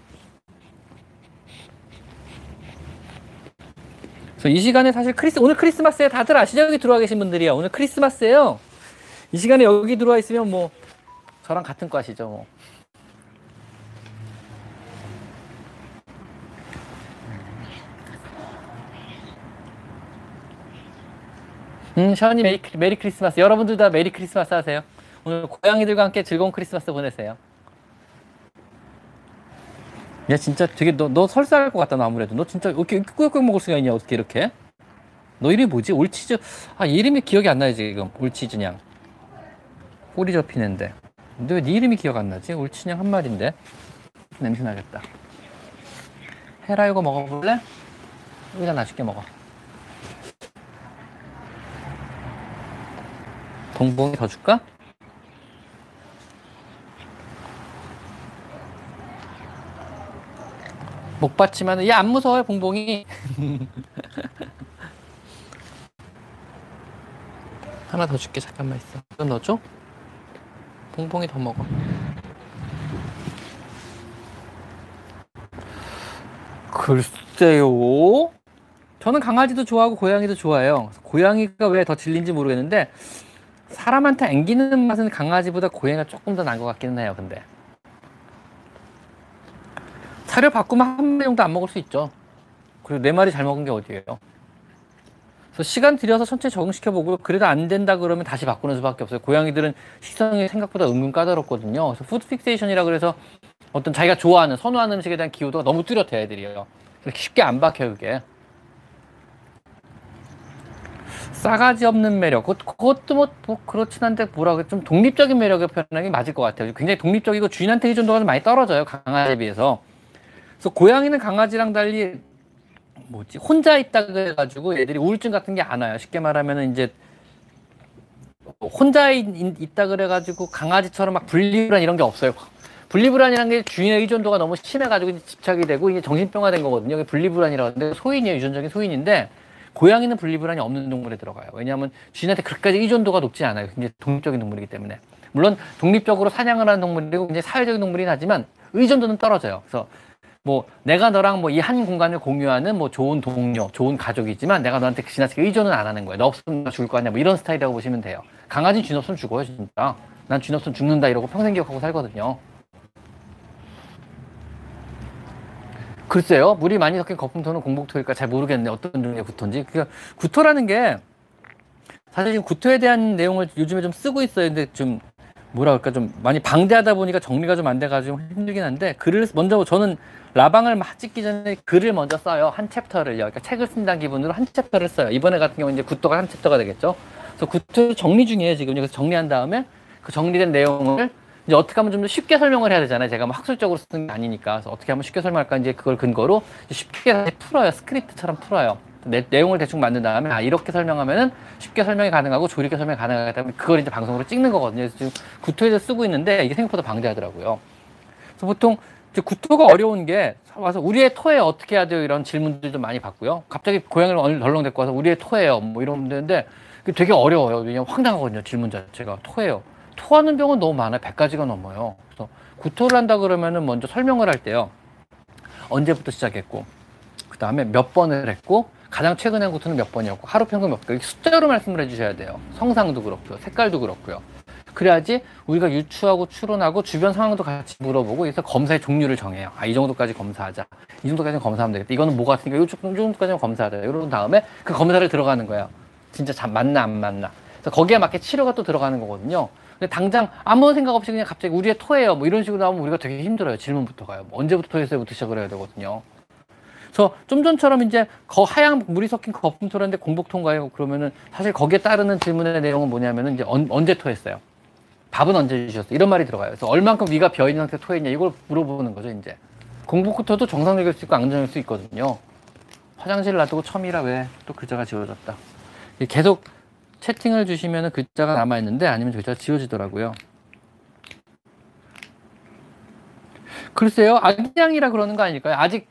그래서 이 시간에 사실 오늘 크리스마스에 다들 아시죠? 여기 들어와 계신 분들이요. 오늘 크리스마스예요. 이 시간에 여기 들어와 있으면 뭐 저랑 같은 과시죠. 뭐. 샤오님 메리 크리스마스. 여러분들 다 메리 크리스마스 하세요. 오늘 고양이들과 함께 즐거운 크리스마스 보내세요. 야 진짜 되게 너 설사할 것 같다. 너 아무래도 너 진짜 이렇게 꾸역꾸역 먹을 수가 있냐. 어떻게 이렇게. 너 이름이 뭐지? 올치즈. 아 이름이 기억이 안 나요 지금. 올치즈냥. 꼬리 접히는데. 근데 왜 네 이름이 기억 안 나지? 올치냥 한 마리인데. 냄새 나겠다. 헤라 이거 먹어볼래? 여기다 맛있게 먹어. 봉봉이 더 줄까? 못 봤지만 얘 안 무서워요 봉봉이. 하나 더 줄게. 잠깐만 있어. 이거 넣어줘? 봉봉이 더 먹어. 글쎄요. 저는 강아지도 좋아하고 고양이도 좋아해요. 고양이가 왜 더 질린지 모르겠는데 사람한테 앵기는 맛은 강아지보다 고양이가 조금 더 난 것 같기는 해요. 근데 사료 바꾸면 한 마리 정도 안 먹을 수 있죠. 그리고 4마리 잘 먹은 게 어디예요. 그래서 시간 들여서 천천히 적응시켜보고 그래도 안 된다 그러면 다시 바꾸는 수밖에 없어요. 고양이들은 식성이 생각보다 은근 까다롭거든요. 그래서 푸드 픽세이션이라 그래서 어떤 자기가 좋아하는 선호하는 음식에 대한 기호도가 너무 뚜렷해요 애들이요. 쉽게 안 박혀요 그게. 싸가지 없는 매력, 그것도 뭐 그렇진 한데 뭐라고 좀 독립적인 매력의 표현이 맞을 것 같아요. 굉장히 독립적이고 주인한테 의존도가 좀 많이 떨어져요 강아지에 비해서. 그래서 고양이는 강아지랑 달리 뭐지 혼자 있다 그래가지고 애들이 우울증 같은 게 안 와요. 쉽게 말하면은 이제 혼자 있다 그래가지고 강아지처럼 막 분리불안 이런 게 없어요. 분리불안이라는 게 주인의 의존도가 너무 심해가지고 이제 집착이 되고 이제 정신병화된 거거든요. 이게 분리불안이라고 하는데 소인이에요. 유전적인 소인인데. 고양이는 분리불안이 없는 동물에 들어가요. 왜냐하면 주인한테 그렇게까지 의존도가 높지 않아요. 굉장히 독립적인 동물이기 때문에. 물론 독립적으로 사냥을 하는 동물이고 굉장히 사회적인 동물이긴 하지만 의존도는 떨어져요. 그래서 뭐 내가 너랑 뭐 이 한 공간을 공유하는 뭐 좋은 동료, 좋은 가족이지만 내가 너한테 지나치게 의존은 안 하는 거예요. 너 없으면 죽을 거 아니야. 뭐 이런 스타일이라고 보시면 돼요. 강아지는 주인 없으면 죽어요, 진짜. 난 주인 없으면 죽는다 이러고 평생 기억하고 살거든요. 글쎄요. 물이 많이 섞인 거품토는 공복토일까 잘 모르겠네. 어떤 종류의 구토인지. 그러니까 구토라는 게 사실 지금 구토에 대한 내용을 요즘에 좀 쓰고 있어요. 근데 좀 뭐라 그럴까 좀 많이 방대하다 보니까 정리가 좀 안 돼가지고 힘들긴 한데 글을 먼저 저는 라방을 찍기 전에 글을 먼저 써요. 한 챕터를요. 그러니까 책을 쓴다는 기분으로 한 챕터를 써요. 이번에 같은 경우는 이제 구토가 한 챕터가 되겠죠. 그래서 구토 정리 중이에요. 지금 그래서 정리한 다음에 그 정리된 내용을 이제 어떻게 하면 좀 더 쉽게 설명을 해야 되잖아요. 제가 뭐 학술적으로 쓰는 게 아니니까. 그래서 어떻게 하면 쉽게 설명할까 이제 그걸 근거로 쉽게 풀어요. 스크립트처럼 풀어요. 내용을 대충 만든 다음에 아 이렇게 설명하면은 쉽게 설명이 가능하고 조리게 설명이 가능하기 때문에 그걸 이제 방송으로 찍는 거거든요. 그래서 지금 구토에서 쓰고 있는데 이게 생각보다 방대하더라고요. 그래서 보통 구토가 어려운 게 와서 우리의 토에 어떻게 해야 돼요? 이런 질문들도 많이 받고요. 갑자기 고양이를 덜렁 데리고 와서 우리의 토예요. 뭐 이러면 되는데 되게 어려워요. 왜냐면 황당하거든요. 질문 자체가 토예요. 토하는 병은 너무 많아요. 100가지가 넘어요. 그래서 구토를 한다 그러면은 먼저 설명을 할 때요. 언제부터 시작했고, 그 다음에 몇 번을 했고, 가장 최근에 한 구토는 몇 번이었고, 하루 평균 몇 개. 숫자로 말씀을 해주셔야 돼요. 성상도 그렇고요. 색깔도 그렇고요. 그래야지 우리가 유추하고 추론하고 주변 상황도 같이 물어보고, 그래서 검사의 종류를 정해요. 아, 이 정도까지 검사하자. 이 정도까지는 검사하면 되겠다. 이거는 뭐가 있으니까 이 정도까지는 검사하자. 이런 다음에 그 검사를 들어가는 거예요. 진짜 맞나 안 맞나. 그래서 거기에 맞게 치료가 또 들어가는 거거든요. 근데 당장 아무 생각 없이 그냥 갑자기 우리의 토예요 뭐 이런 식으로 나오면 우리가 되게 힘들어요. 질문부터 가요. 뭐 언제부터 토했어요부터 시작을 해야 되거든요. 그래서 좀 전처럼 이제 하얀 물이 섞인 거품토라는데 공복토인가요? 그러면은 사실 거기에 따르는 질문의 내용은 뭐냐면은 이제 언제 토했어요? 밥은 언제 주셨어요? 이런 말이 들어가요. 그래서 얼만큼 위가 비어 있는 상태 토했냐 이걸 물어보는 거죠 이제. 공복토도 정상적일 수 있고 안정일 수 있거든요. 화장실 놔두고 처음이라 왜 또 글자가 지워졌다. 계속 채팅을 주시면 글자가 남아있는데 아니면 글자가 지워지더라고요. 글쎄요. 아기양이라 그러는 거 아닐까요? 아직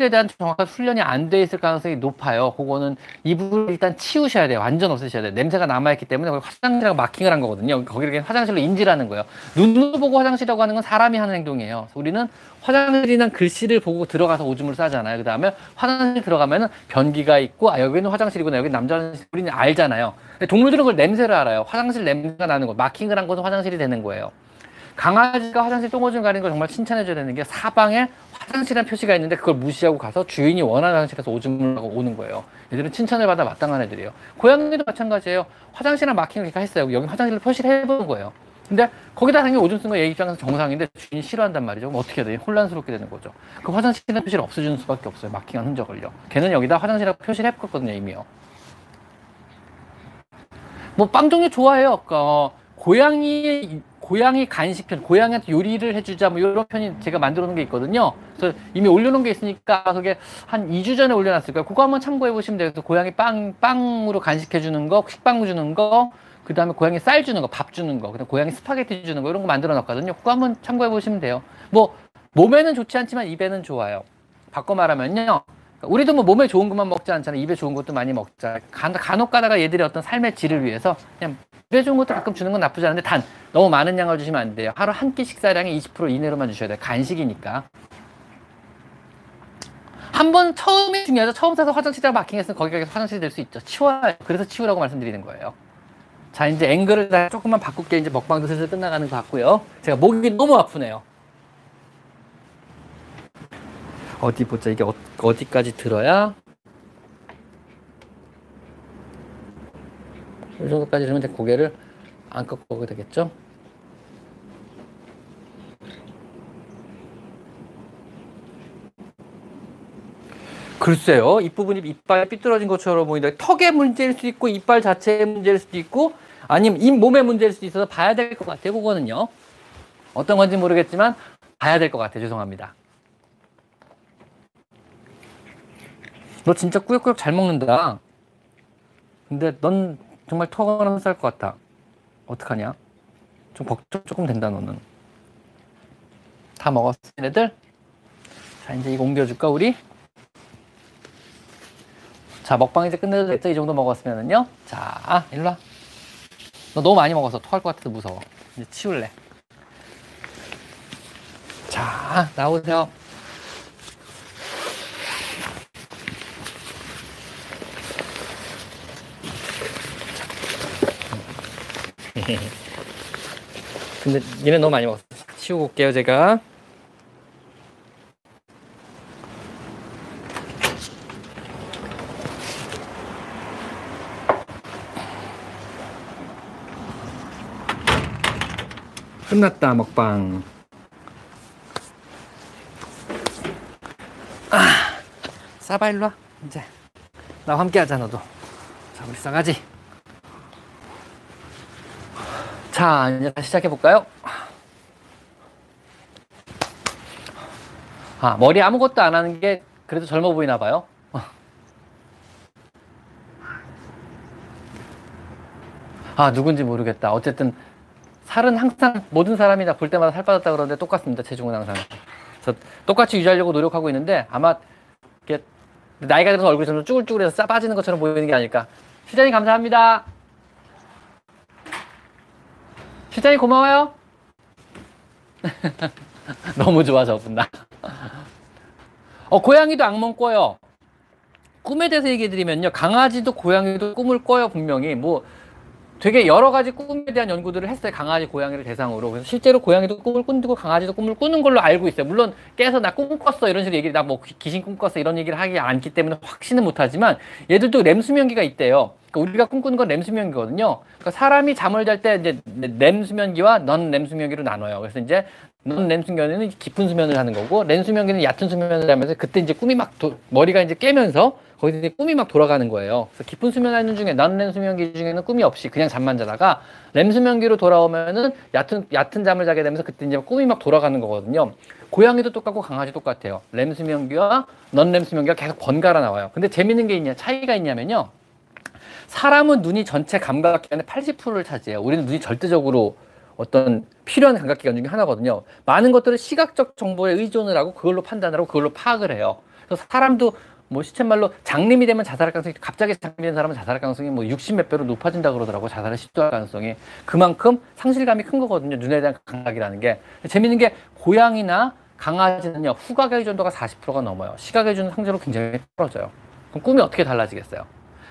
화장실에 대한 정확한 훈련이 안 돼 있을 가능성이 높아요. 그거는 이불을 일단 치우셔야 돼요. 완전 없애셔야 돼요. 냄새가 남아있기 때문에 화장실이라고 마킹을 한 거거든요. 거기를 화장실로 인지라는 거예요. 눈으로 보고 화장실이라고 하는 건 사람이 하는 행동이에요. 우리는 화장실이란 글씨를 보고 들어가서 오줌을 싸잖아요. 그 다음에 화장실 들어가면은 변기가 있고, 아, 여기는 화장실이구나, 여기는 남자 화장실, 우리는 알잖아요. 근데 동물들은 그걸 냄새를 알아요. 화장실 냄새가 나는 거, 마킹을 한 것은 화장실이 되는 거예요. 강아지가 화장실 똥오줌 가리는 걸 정말 칭찬해줘야 되는 게, 사방에 화장실이라는 표시가 있는데 그걸 무시하고 가서 주인이 원하는 화장실에서 오줌을 하고 오는 거예요. 얘들은 칭찬을 받아 마땅한 애들이에요. 고양이도 마찬가지예요. 화장실이랑 마킹을 이렇게 했어요. 여기 화장실을 표시를 해보는 거예요. 근데 거기다 당연히 오줌 쓴 거 얘 입장에서 정상인데 주인이 싫어한단 말이죠. 그럼 어떻게 해야 돼요? 혼란스럽게 되는 거죠. 그 화장실이라는 표시를 없애주는 수밖에 없어요. 마킹한 흔적을요. 걔는 여기다 화장실이라고 표시를 해봤거든요, 이미요. 뭐 빵 종류 좋아해요. 고양이 간식편, 고양이한테 요리를 해주자, 뭐 이런 편이 제가 만들어 놓은 게 있거든요. 그래서 이미 올려놓은 게 있으니까 그게 한 2주 전에 올려놨을 거예요. 그거 한번 참고해 보시면 돼요. 그래서 고양이 빵으로 간식해 주는 거, 식빵 주는 거, 그 다음에 고양이 쌀 주는 거, 밥 주는 거, 그 다음에 고양이 스파게티 주는 거, 이런 거 만들어 놨거든요. 그거 한번 참고해 보시면 돼요. 뭐 몸에는 좋지 않지만 입에는 좋아요. 바꿔 말하면요, 우리도 뭐 몸에 좋은 것만 먹지 않잖아요. 입에 좋은 것도 많이 먹자. 간혹 가다가 얘들이 어떤 삶의 질을 위해서 그냥 입에 좋은 것도 가끔 주는 건 나쁘지 않은데, 단 너무 많은 양을 주시면 안 돼요. 하루 한 끼 식사량의 20% 이내로만 주셔야 돼요. 간식이니까. 한번 처음이 중요하죠. 처음 사서 화장실장 마킹했으면 거기가 화장실이 될 수 있죠. 치워야, 그래서 치우라고 말씀드리는 거예요. 자, 이제 앵글을 다 조금만 바꿀게. 이제 먹방도 슬슬 끝나가는 것 같고요. 제가 목이 너무 아프네요. 어디 보자. 이게 어디까지 들어야? 이 정도까지 들으면 제 고개를 안 꺾어도 되겠죠? 글쎄요. 윗부분이 이빨이 삐뚤어진 것처럼 보인다. 턱의 문제일 수도 있고, 이빨 자체의 문제일 수도 있고, 아니면 잇몸의 문제일 수도 있어서 봐야 될 것 같아요. 그거는요. 어떤 건지 모르겠지만 봐야 될 것 같아요. 죄송합니다. 너 진짜 꾸역꾸역 잘 먹는다. 근데 넌 정말 턱은 안 쌀 것 같아. 어떡하냐? 좀 걱정 조금 된다, 너는. 다 먹었어, 얘네들? 자, 이제 이거 옮겨줄까, 우리? 자, 먹방 이제 끝내도 됐죠? 이 정도 먹었으면은요. 자, 일로 와. 너 너무 많이 먹어서 토할 것 같아서 무서워. 이제 치울래. 자, 나오세요. 근데 얘네 너무 많이 먹었어. 치우고 올게요, 제가. 끝났다, 먹방. 아, 싸바 일로 와. 이제 나와 함께 하자, 너도. 자, 우리 싸가지. 자, 이제 다시 시작해볼까요? 아, 머리 아무것도 안 하는 게 그래도 젊어 보이나 봐요. 아, 누군지 모르겠다. 어쨌든 살은 항상 모든 사람이 다 볼 때마다 살 빠졌다 그러는데 똑같습니다. 체중은 항상. 저 똑같이 유지하려고 노력하고 있는데 아마 이게 나이가 들어서 얼굴이 점점 쭈글쭈글해서 싸 빠지는 것처럼 보이는 게 아닐까. 시장님 감사합니다. 실장님 고마워요. 너무 좋아, 저분 나. 고양이도 악몽 꿔요. 꿈에 대해서 얘기해드리면요, 강아지도 고양이도 꿈을 꿔요. 분명히 뭐 되게 여러 가지 꿈에 대한 연구들을 했어요. 강아지, 고양이를 대상으로. 그래서 실제로 고양이도 꿈을 꾼다고 강아지도 꿈을 꾸는 걸로 알고 있어요. 물론 깨서 나 꿈 꿨어 이런 식으로 얘기를, 나 뭐 귀신 꿈 꿨어 이런 얘기를 하기 않기 때문에 확신은 못하지만 얘들도 렘 수면기가 있대요. 그러니까 우리가 꿈꾸는 건 렘 수면기거든요. 그러니까 사람이 잠을 잘 때 이제 렘 수면기와 넌 렘 수면기로 나눠요. 그래서 이제 넌 렘 수면기는 깊은 수면을 하는 거고, 렘 수면기는 얕은 수면을 하면서 그때 이제 꿈이 막 머리가 이제 깨면서 거기서 이제 꿈이 막 돌아가는 거예요. 그래서 깊은 수면하는 중에 난 렘 수면기 중에는 꿈이 없이 그냥 잠만 자다가 렘 수면기로 돌아오면은 얕은 잠을 자게 되면서 그때 이제 꿈이 막 돌아가는 거거든요. 고양이도 똑같고 강아지 똑같아요. 렘 수면기와 넌 렘 수면기가 계속 번갈아 나와요. 근데 재밌는 게 있냐, 차이가 있냐면요, 사람은 눈이 전체 감각기관의 80%를 차지해요. 우리는 눈이 절대적으로 어떤 필요한 감각기관 중에 하나거든요. 많은 것들을 시각적 정보에 의존을 하고 그걸로 판단하고 그걸로 파악을 해요. 그래서 사람도 뭐 시쳇말로 장님이 되면 자살할 가능성이, 갑자기 장님이 된 사람은 자살할 가능성이 뭐 60몇 배로 높아진다 그러더라고. 자살을 시도할 가능성이. 그만큼 상실감이 큰 거거든요, 눈에 대한 감각이라는 게. 재밌는 게 고양이나 강아지는요, 후각 의존도가 40%가 넘어요. 시각 의존 상대로 굉장히 떨어져요. 그럼 꿈이 어떻게 달라지겠어요?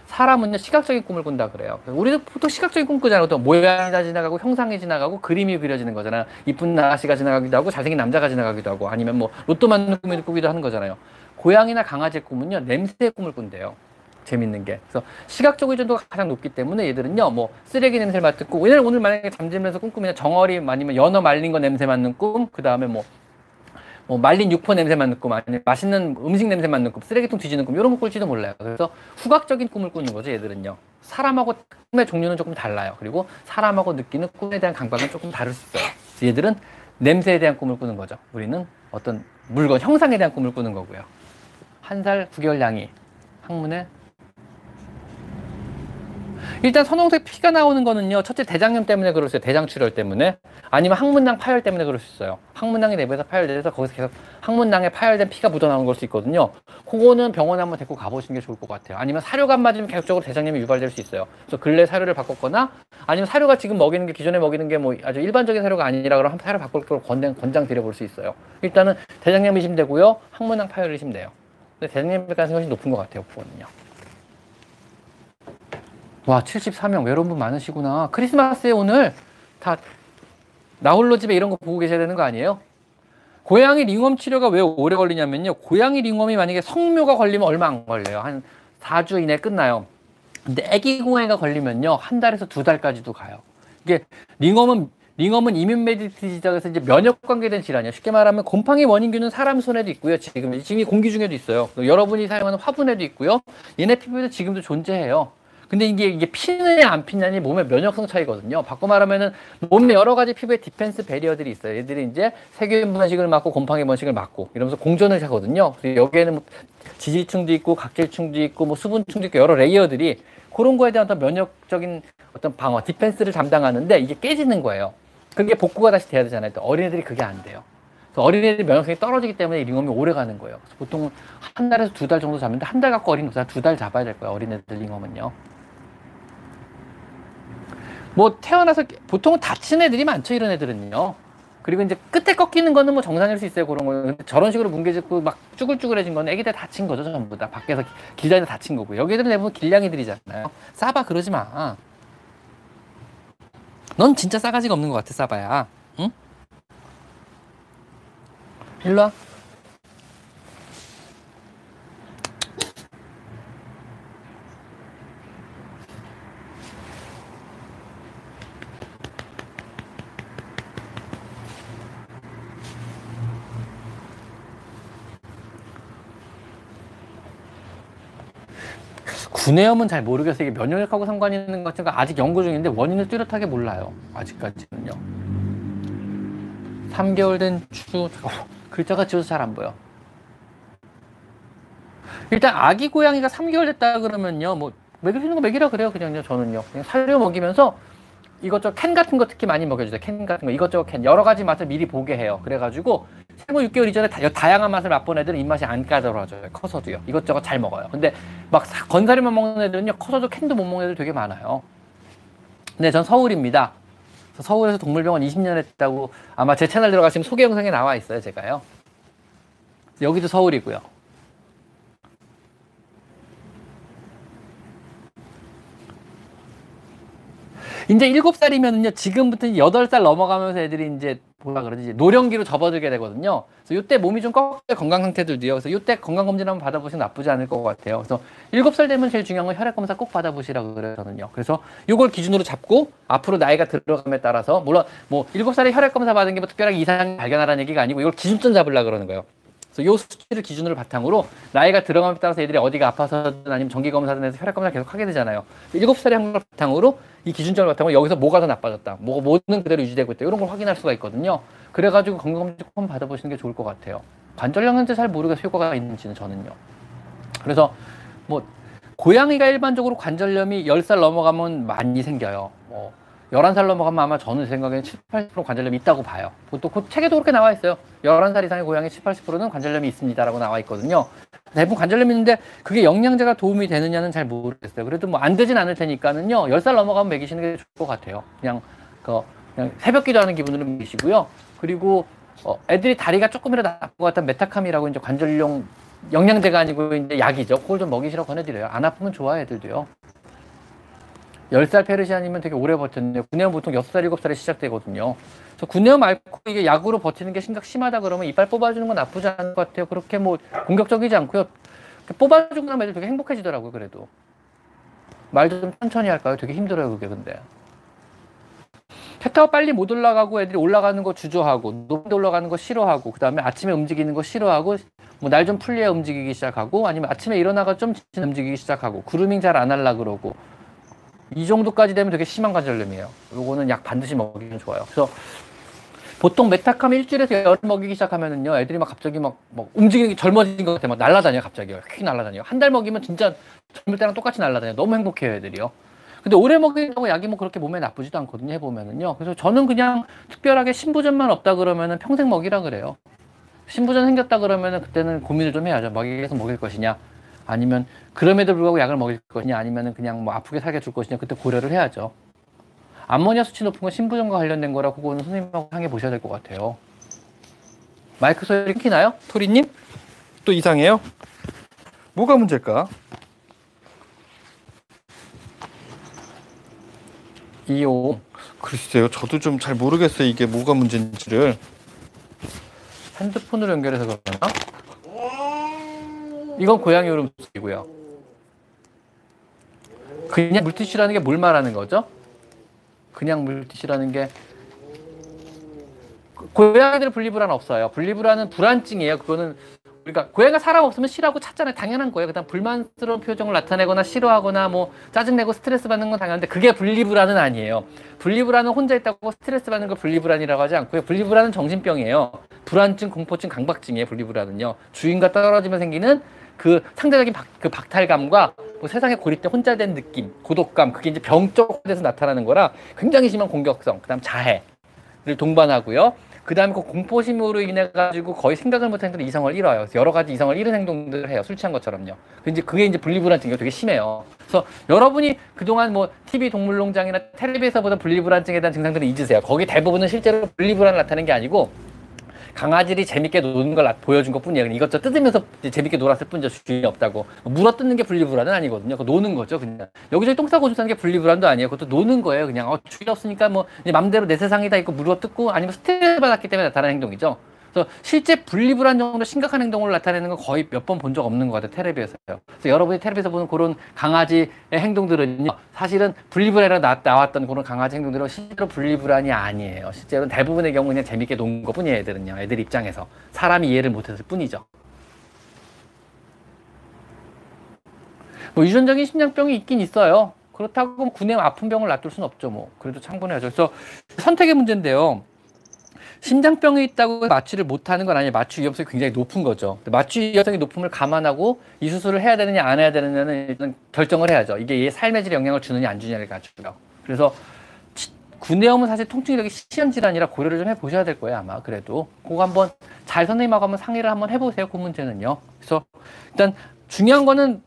사람은요, 시각적인 꿈을 꾼다 그래요. 우리도 보통 시각적인 꿈 꾸잖아요. 또 모양이 다 지나가고, 형상이 지나가고, 그림이 그려지는 거잖아요. 이쁜 아가씨가 지나가기도 하고, 잘생긴 남자가 지나가기도 하고, 아니면 뭐 로또 맞는 꿈을 꾸기도 하는 거잖아요. 고양이나 강아지의 꿈은요, 냄새의 꿈을 꾼대요. 재밌는 게. 그래서 시각적 의존도가 가장 높기 때문에 얘들은요, 뭐 쓰레기 냄새를 맡고, 오늘 만약에 잠들면서 꿈꾸면 정어리 아니면 연어 말린 거 냄새 맡는 꿈, 그 다음에 뭐 말린 육포 냄새 맡는 꿈, 아니면 맛있는 음식 냄새 맡는 꿈, 쓰레기통 뒤지는 꿈, 이런 거 꿀지도 몰라요. 그래서 후각적인 꿈을 꾸는 거죠, 얘들은요. 사람하고 꿈의 종류는 조금 달라요. 그리고 사람하고 느끼는 꿈에 대한 감각은 조금 다를 수 있어요. 그래서 얘들은 냄새에 대한 꿈을 꾸는 거죠. 우리는 어떤 물건, 형상에 대한 꿈을 꾸는 거고요. 1살 9개월 양이 항문에 일단 선홍색 피가 나오는 거는요, 첫째 대장염 때문에 그럴 수 있어요. 대장출혈 때문에, 아니면 항문낭 파열 때문에 그럴 수 있어요. 항문낭이 내부에서 파열돼서 거기서 계속 항문낭에 파열된 피가 묻어나오는 걸 수 있거든요. 그거는 병원에 한번 데리고 가보시는 게 좋을 것 같아요. 아니면 사료가 맞으면 계속적으로 대장염이 유발될 수 있어요. 그래서 근래 사료를 바꿨거나, 아니면 사료가 지금 먹이는 게, 기존에 먹이는 게 뭐 아주 일반적인 사료가 아니라 그러면 사료 바꿀 걸 권장드려볼 수 있어요. 일단은 대장염이 의심되고요, 항문낭 파열이 의심돼요. 근데 대장염일 가능성이 훨씬 높은 것 같아요, 그거는요. 와, 74명. 외로운 분 많으시구나. 크리스마스에 오늘 다 나홀로 집에 이런 거 보고 계셔야 되는 거 아니에요? 고양이 링웜 치료가 왜 오래 걸리냐면요, 고양이 링웜이 만약에 성묘가 걸리면 얼마 안 걸려요. 한 4주 이내에 끝나요. 근데 애기 고양이가 걸리면요, 1달에서 2달까지도 가요. 이게 링웜은 이뮨메디티 지역에서 이제 면역 관계된 질환이에요. 쉽게 말하면 곰팡이 원인균은 사람 손에도 있고요. 지금 공기 중에도 있어요. 여러분이 사용하는 화분에도 있고요. 얘네 피부에도 지금도 존재해요. 근데 이게 피느냐 안 피느냐니 몸의 면역성 차이거든요. 바꿔 말하면은 몸의 여러 가지 피부에 디펜스 배리어들이 있어요. 얘들이 이제 세균 번식을 막고 곰팡이 번식을 막고 이러면서 공존을 하거든요. 그래서 여기에는 뭐 지질층도 있고 각질층도 있고 뭐 수분층도 있고 여러 레이어들이 그런 거에 대한 어떤 면역적인 어떤 방어, 디펜스를 담당하는데 이게 깨지는 거예요. 그게 복구가 다시 돼야 되잖아요. 또 어린애들이 그게 안 돼요. 그래서 어린애들이 면역성이 떨어지기 때문에 이 링웜이 오래 가는 거예요. 그래서 보통 1달에서 2달 정도 잡는데, 1달 갖고 어린 거잖아요. 2달 잡아야 될 거예요, 어린애들 링웜은요. 뭐 태어나서 보통 다친 애들이 많죠, 이런 애들은요. 그리고 이제 끝에 꺾이는 거는 뭐 정상일 수 있어요, 그런 거는. 저런 식으로 뭉개지고 막 쭈글쭈글해진 거는 애기들 다친 거죠, 전부 다. 밖에서 길냥이 다친 거고. 여기들은 대부분 길냥이들이잖아요. 싸바 그러지 마. 넌 진짜 싸가지가 없는 것 같아, 싸바야. 응? 일로 와. 구내염은 잘 모르겠어요. 이게 면역력하고 상관이 있는 것 같은가, 아직 연구 중인데 원인을 뚜렷하게 몰라요, 아직까지는요. 3개월 된 추, 글자가 지워서 잘 안 보여. 일단 아기 고양이가 3개월 됐다 그러면요, 뭐 먹일 수 있는 거 먹이라 그래요, 그냥요. 저는요, 그냥 사료 먹이면서 이것저것 캔 같은 거 특히 많이 먹여주세요. 캔 같은 거, 이것저것 캔, 여러 가지 맛을 미리 보게 해요. 그래가지고 생후 6개월 이전에 다양한 맛을 맛본 애들은 입맛이 안 까다로워져요, 커서도요. 이것저것 잘 먹어요. 근데 막 건사리만 먹는 애들은요, 커서도 캔도 못 먹는 애들 되게 많아요. 근데 전 서울입니다. 서울에서 동물병원 20년 했다고 아마 제 채널 들어가시면 소개 영상에 나와 있어요, 제가요. 여기도 서울이고요. 이제 7살이면은요, 지금부터 8살 넘어가면서 애들이 이제 뭐라 그러지, 노령기로 접어들게 되거든요. 그래서 이때 몸이 좀 꺾여요, 건강 상태들도요. 그래서 이때 건강검진 한번 받아보시면 나쁘지 않을 것 같아요. 그래서 7살 되면 제일 중요한 건 혈액검사 꼭 받아보시라고 그래요, 저는요. 그래서 이걸 기준으로 잡고 앞으로 나이가 들어감에 따라서, 물론 뭐 7살에 혈액검사 받은 게 뭐 특별하게 이상이 발견하라는 얘기가 아니고 이걸 기준점 잡으려고 그러는 거예요. 그래서 이 수치를 기준으로 바탕으로 나이가 들어감에 따라서 애들이 어디가 아파서든 아니면 정기검사든 해서 혈액검사를 계속 하게 되잖아요. 7살에 한 걸 바탕으로 이 기준점을 바탕으로 여기서 뭐가 더 나빠졌다, 뭐는 그대로 유지되고 있다, 이런 걸 확인할 수가 있거든요. 그래가지고 건강검진 한번 받아보시는 게 좋을 것 같아요. 관절염인지 잘 모르겠어요, 효과가 있는지는 저는요. 그래서 뭐 고양이가 일반적으로 관절염이 10살 넘어가면 많이 생겨요. 11살 넘어가면 아마 저는 생각에는 7, 80% 관절염이 있다고 봐요. 보통 그 책에도 그렇게 나와 있어요. 11살 이상의 고양이 7, 80%는 관절염이 있습니다라고 나와 있거든요. 대부분 관절염이 있는데 그게 영양제가 도움이 되느냐는 잘 모르겠어요. 그래도 뭐 안 되진 않을 테니까는요. 10살 넘어가면 먹이시는 게 좋을 것 같아요. 그냥 새벽 기도하는 기분으로 먹이시고요. 그리고 애들이 다리가 조금이라도 아플 것 같다면 메타캄이라고 이제 관절용 영양제가 아니고 이제 약이죠. 그걸 좀 먹이시라고 권해드려요. 안 아프면 좋아요, 애들도요. 10살 페르시안이면 되게 오래 버텼는데 구내염 보통 6살, 7살에 시작되거든요. 그래서 구내염 앓고 이게 약으로 버티는 게 심하다 그러면 이빨 뽑아주는 건 나쁘지 않은 것 같아요. 그렇게 뭐 공격적이지 않고요. 뽑아주고 나면 애들 되게 행복해지더라고요, 그래도. 말 좀 천천히 할까요? 되게 힘들어요, 그게 근데. 캣타워 빨리 못 올라가고 애들이 올라가는 거 주저하고 높은 데 올라가는 거 싫어하고 그 다음에 아침에 움직이는 거 싫어하고 뭐 날 좀 풀리해 움직이기 시작하고 아니면 아침에 일어나가 좀 움직이기 시작하고 그루밍 잘 안 하려고 그러고 이 정도까지 되면 되게 심한 관절염이에요. 요거는 약 반드시 먹이면 좋아요. 그래서 보통 메타캄 일주일에서 열흘 먹이기 시작하면은요 애들이 막 갑자기 막 움직이는 게 젊어진 것 같아요. 막 날아다녀요 갑자기요. 휙 날아다녀요. 한 달 먹이면 진짜 젊을 때랑 똑같이 날아다녀요. 너무 행복해요 애들이요. 근데 오래 먹이려고 약이 뭐 그렇게 몸에 나쁘지도 않거든요. 해보면은요. 그래서 저는 그냥 특별하게 신부전만 없다 그러면은 평생 먹이라 그래요. 신부전 생겼다 그러면은 그때는 고민을 좀 해야죠. 계속 먹일 것이냐, 아니면 그럼에도 불구하고 약을 먹일 것이냐, 아니면은 그냥 뭐 아프게 살게 줄 것이냐, 그때 고려를 해야죠. 암모니아 수치 높은 건 신부전과 관련된 거라 그거는 선생님하고 상의해 보셔야 될 것 같아요. 마이크 소리 끊기나요? 토리님? 또 이상해요? 뭐가 문제일까? 25. 글쎄요, 저도 좀 잘 모르겠어요. 이게 뭐가 문제인지를. 핸드폰으로 연결해서 그러나? 이건 고양이 울음소리고요. 그냥 물티슈라는 게 뭘 말하는 거죠? 그냥 물티슈라는 게 고양이들 분리불안 없어요. 분리불안은 불안증이에요. 그거는 그러니까 고양이가 사람 없으면 싫어하고 찾잖아요. 당연한 거예요. 그다음 불만스러운 표정을 나타내거나 싫어하거나 뭐 짜증내고 스트레스 받는 건 당연한데 그게 분리불안은 아니에요. 분리불안은 혼자 있다고 스트레스 받는 걸 분리불안이라고 하지 않고요. 분리불안은 정신병이에요. 불안증, 공포증, 강박증이에요. 분리불안은요. 주인과 떨어지면 생기는 그 상대적인 박탈감과 뭐 세상에 고립된 혼자 된 느낌, 고독감, 그게 이제 병적으로 나타나는 거라 굉장히 심한 공격성, 그다음 자해를 동반하고요. 그 다음에 그 공포심으로 인해가지고 거의 생각을 못하는 사람들이 이성을 잃어요. 그래서 여러 가지 이성을 잃은 행동들을 해요. 술 취한 것처럼요. 그게 이제 분리불안증이 되게 심해요. 그래서 여러분이 그동안 뭐 TV 동물농장이나 텔레비에서 보던 분리불안증에 대한 증상들을 잊으세요. 거기 대부분은 실제로 분리불안을 나타내는 게 아니고 강아지들이 재밌게 노는 걸 보여준 것 뿐이에요. 이것저것 뜯으면서 재밌게 놀았을 뿐이죠. 주인이 없다고. 물어뜯는 게 분리불안은 아니거든요. 그거 노는 거죠, 그냥. 여기저기 똥 싸고 주사는 게 분리불안도 아니에요. 그것도 노는 거예요, 그냥. 주인 없으니까 뭐 이제 맘대로 내 세상이다 있고 물어뜯고 아니면 스트레스 받았기 때문에 나타나는 행동이죠. 그래서 실제 분리불안 정도로 심각한 행동을 나타내는 건 거의 몇 번 본 적 없는 것 같아요, 텔레비에서요. 그래서 여러분이 텔레비에서 보는 그런 강아지의 행동들은요, 사실은 분리불안으로 나왔던 그런 강아지 행동들은 실제로 분리불안이 아니에요. 실제로는 대부분의 경우 그냥 재밌게 논 것 뿐이에요, 애들은요. 애들 입장에서. 사람이 이해를 못했을 뿐이죠. 뭐 유전적인 심장병이 있긴 있어요. 그렇다고 구내염 아픈 병을 놔둘 순 없죠, 뭐. 그래도 참고해야죠. 그래서 선택의 문제인데요. 심장병이 있다고 마취를 못하는 건 아니에요. 마취 위험성이 굉장히 높은 거죠. 마취 위험성이 높음을 감안하고 이 수술을 해야 되느냐 안 해야 되느냐는 일단 결정을 해야죠. 이게 얘 삶의 질에 영향을 주느냐 안 주느냐를 가지고요. 그래서 구내염은 사실 통증이 되게 시한 질환이라 고려를 좀 해보셔야 될 거예요, 아마. 그래도 그거 한번 잘 선생님하고 한번 상의를 한번 해보세요, 그 문제는요. 그래서 일단 중요한 거는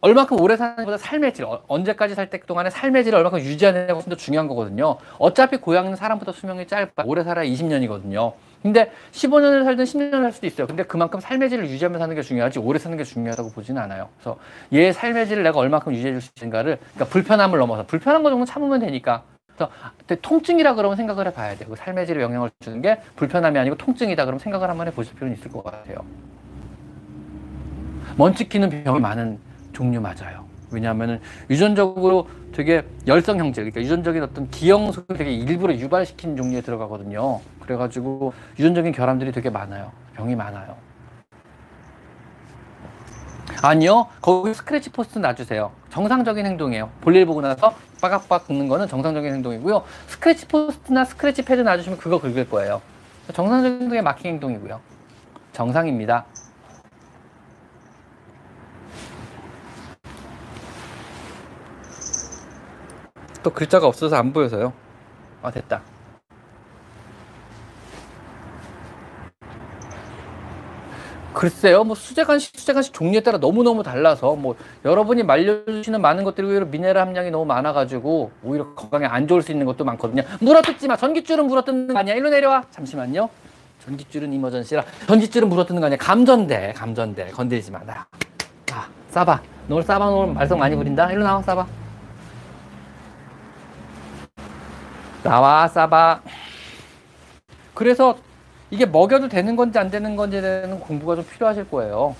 얼마큼 오래 사는 것보다 삶의 질, 언제까지 살 때 동안에 삶의 질을 얼마큼 유지하느냐가 좀 더 중요한 거거든요. 어차피 고양이는 사람보다 수명이 짧아요. 오래 살아야 20년이거든요. 근데 15년을 살든 10년을 살 수도 있어요. 근데 그만큼 삶의 질을 유지하면서 사는 게 중요하지 오래 사는 게 중요하다고 보지는 않아요. 그래서 얘의 삶의 질을 내가 얼마큼 유지해 줄 수 있는가를, 그러니까 불편함을 넘어서 불편한 거 정도 참으면 되니까. 그래서 통증이라 그러면 생각을 해봐야 돼요. 그 삶의 질에 영향을 주는 게 불편함이 아니고 통증이다 그러면 생각을 한번 해보실 필요는 있을 것 같아요. 먼치키는 병이 많은 종류 맞아요. 왜냐하면은 유전적으로 되게 열성 형질, 그러니까 유전적인 어떤 기형 소를 되게 일부러 유발시킨 종류에 들어가거든요. 그래가지고 유전적인 결함들이 되게 많아요. 병이 많아요. 아니요, 거기 스크래치 포스트 놔주세요. 정상적인 행동이에요. 볼일 보고 나서 빠각빠각 긁는 거는 정상적인 행동이고요. 스크래치 포스트나 스크래치 패드 놔주시면 그거 긁을 거예요. 정상적인 행동에 막힌 행동이고요. 정상입니다. 또 글자가 없어서 안 보여서요. 아, 됐다. 글쎄요, 뭐 수제 간식 종류에 따라 너무너무 달라서, 뭐 여러분이 말려주시는 많은 것들이 오히려 미네랄 함량이 너무 많아가지고 오히려 건강에 안 좋을 수 있는 것도 많거든요. 물어뜯지 마. 전깃줄은 물어뜯는 거 아니야. 일로 내려와. 잠시만요. 전깃줄은 이머전시라. 전깃줄은 물어뜯는 거 아니야. 감전돼. 건들지 마. 나라. 아, 싸봐. 너 오늘 싸봐. 오늘 말썽 많이 부린다. 일로 나와. 싸봐. 나와. 싸봐. 그래서 이게 먹여도 되는 건지 안 되는 건지에 대한 공부가 좀 필요하실 거예요.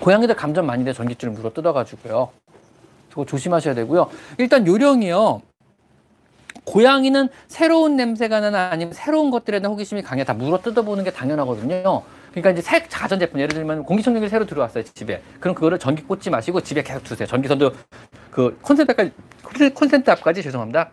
고양이들 감전 많이 돼. 전깃줄을 물어 뜯어가지고요. 그거 조심하셔야 되고요. 일단 요령이요. 고양이는 새로운 냄새가 나나 아니면 새로운 것들에 대한 호기심이 강해. 다 물어 뜯어보는 게 당연하거든요. 그러니까 이제 새 자전제품, 예를 들면 공기청정기 새로 들어왔어요, 집에. 그럼 그거를 전기 꽂지 마시고 집에 계속 두세요. 전기선도 그 콘센트 앞까지 죄송합니다.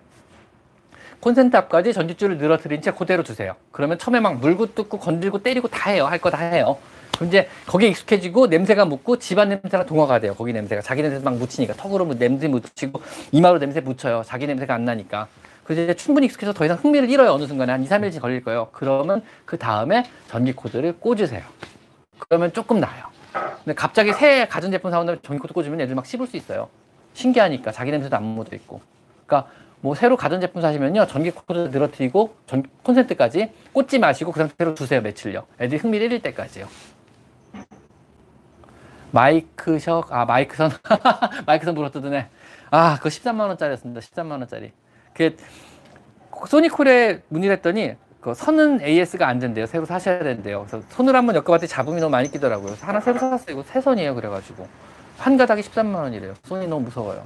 콘센트 앞까지 전기줄을 늘어뜨린 채 그대로 두세요. 그러면 처음에 막 물고 뜯고 건들고 때리고 다 해요. 할 거 다 해요. 그럼 이제 거기에 익숙해지고 냄새가 묻고 집안 냄새가 동화가 돼요. 거기 냄새가. 자기 냄새 막 묻히니까. 턱으로 냄새 묻히고 이마로 냄새 묻혀요. 자기 냄새가 안 나니까. 그래서 이제 충분히 익숙해서 더 이상 흥미를 잃어요. 어느 순간에 한 2, 3일씩 걸릴 거예요. 그러면 그 다음에 전기코드를 꽂으세요. 그러면 조금 나아요. 근데 갑자기 새 가전제품 사온다면 전기코드 꽂으면 애들 막 씹을 수 있어요. 신기하니까. 자기 냄새도 안 묻어있고. 그러니까 뭐 새로 가전제품 사시면요, 전기코드 늘어뜨리고 콘센트까지 꽂지 마시고 그 상태로 두세요. 며칠요. 애들이 흥미를 잃을 때까지요. 마이크선 마이크선 물어뜯으네. 아, 그거 13만원짜리였습니다 13만원짜리. 그 소니콜에 문의를 했더니 그 선은 AS가 안 된대요. 새로 사셔야 된대요. 그래서 손으로 한번 엮어봤더니 잡음이 너무 많이 끼더라고요. 그래서 하나 새로 샀어요. 이거 새 선이에요. 그래가지고 한 가닥이 13만원이래요 소니 너무 무서워요.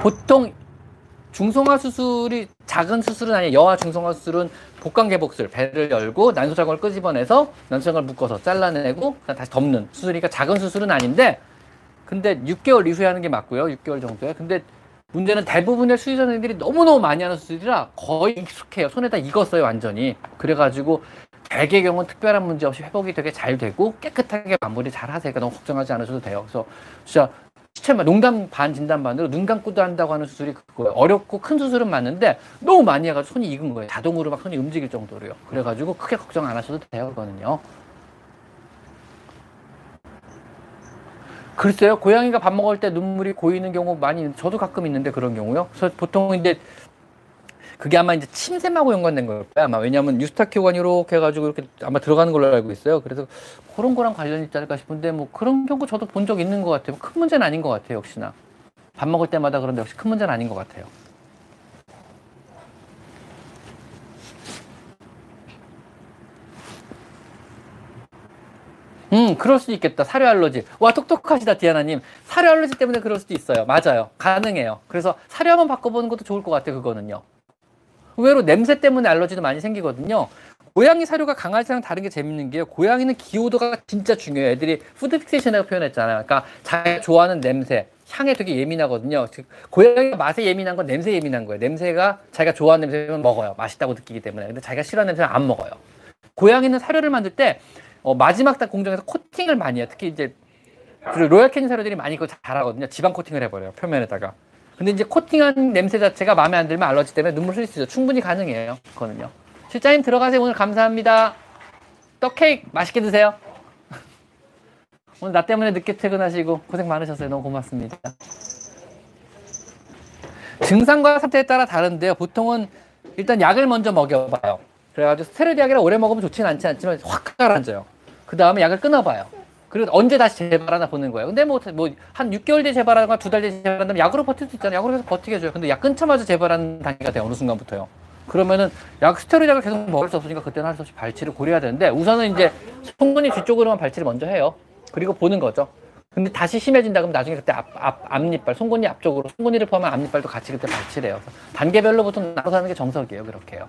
보통 중성화 수술이 작은 수술은 아니에요. 여아 중성화 수술은 복강개복술, 배를 열고 난소장을 끄집어내서 난소장을 묶어서 잘라내고 다시 덮는 수술이니까 작은 수술은 아닌데, 근데 6개월 이후에 하는 게 맞고요. 6개월 정도에. 근데 문제는 대부분의 수의사 선생님들이 너무너무 많이 하는 수술이라 거의 익숙해요. 손에다 익었어요, 완전히. 그래가지고 대개 경우는 특별한 문제 없이 회복이 되게 잘 되고 깨끗하게 마무리 잘 하세요. 그러니까 너무 걱정하지 않으셔도 돼요. 그래서 진짜 시체만 농담 반 진담 반으로 눈 감고도 한다고 하는 수술이 그거예요. 어렵고 큰 수술은 맞는데 너무 많이 해가지고 손이 익은 거예요. 자동으로 막 손이 움직일 정도로요. 그래가지고 크게 걱정 안 하셔도 돼요, 그거는요. 글쎄요, 고양이가 밥 먹을 때 눈물이 고이는 경우 많이 있는데, 저도 가끔 있는데 그런 경우요. 그래서 보통 이제 그게 아마 이제 침샘하고 연관된 걸 거예요. 아마 왜냐하면 유스타키오관이 이렇게 해가지고 이렇게 아마 들어가는 걸로 알고 있어요. 그래서 그런 거랑 관련이 있지 않을까 싶은데, 뭐 그런 경우 저도 본 적 있는 것 같아요. 큰 문제는 아닌 것 같아요, 역시나. 밥 먹을 때마다 그런데 역시 큰 문제는 아닌 것 같아요. 그럴 수도 있겠다. 사료 알러지. 와, 똑똑하시다, 디아나님. 사료 알러지 때문에 그럴 수도 있어요. 맞아요. 가능해요. 그래서 사료 한번 바꿔보는 것도 좋을 것 같아요, 그거는요. 의외로 냄새 때문에 알러지도 많이 생기거든요. 고양이 사료가 강아지랑 다른 게 재밌는 게요. 고양이는 기호도가 진짜 중요해요. 애들이 푸드 픽세이션이라고 표현했잖아요. 그러니까 자기가 좋아하는 냄새, 향에 되게 예민하거든요. 즉, 고양이가 맛에 예민한 건 냄새에 예민한 거예요. 냄새가 자기가 좋아하는 냄새면 먹어요. 맛있다고 느끼기 때문에. 근데 자기가 싫어하는 냄새는 안 먹어요. 고양이는 사료를 만들 때 마지막 딱 공정에서 코팅을 많이 해요. 특히 이제 로열캐닌 사료들이 많이 그걸 잘하거든요. 지방 코팅을 해버려요, 표면에다가. 근데 이제 코팅한 냄새 자체가 마음에 안 들면 알러지 때문에 눈물 흘릴 수 있어요. 충분히 가능해요, 그거는요. 실장님 들어가세요. 오늘 감사합니다. 떡케이크 맛있게 드세요. 오늘 나 때문에 늦게 퇴근하시고 고생 많으셨어요. 너무 고맙습니다. 증상과 상태에 따라 다른데요. 보통은 일단 약을 먼저 먹여봐요. 그래가지고 스테로이드 약이라 오래 먹으면 좋진 않지만 확 가라앉아요. 그 다음에 약을 끊어봐요. 그리고 언제 다시 재발하나 보는 거예요. 근데 한 6개월 뒤에 재발하거나 2달 뒤에 재발한다면 약으로 버틸 수 있잖아요. 약으로 계속 버티게 해줘요. 근데 약 끊자마자 재발하는 단계가 돼요, 어느 순간부터요. 그러면은 스테로이드 약을 계속 먹을 수 없으니까 그때는 할 수 없이 발치를 고려해야 되는데, 우선은 이제 송곳니 뒤쪽으로만 발치를 먼저 해요. 그리고 보는 거죠. 근데 다시 심해진다 그러면 나중에 그때 앞니빨, 송곳니 앞쪽으로, 송곳니를 포함한 앞니빨도 같이 그때 발치를 해요. 단계별로 보통 나눠서 하는 게 정석이에요, 그렇게요.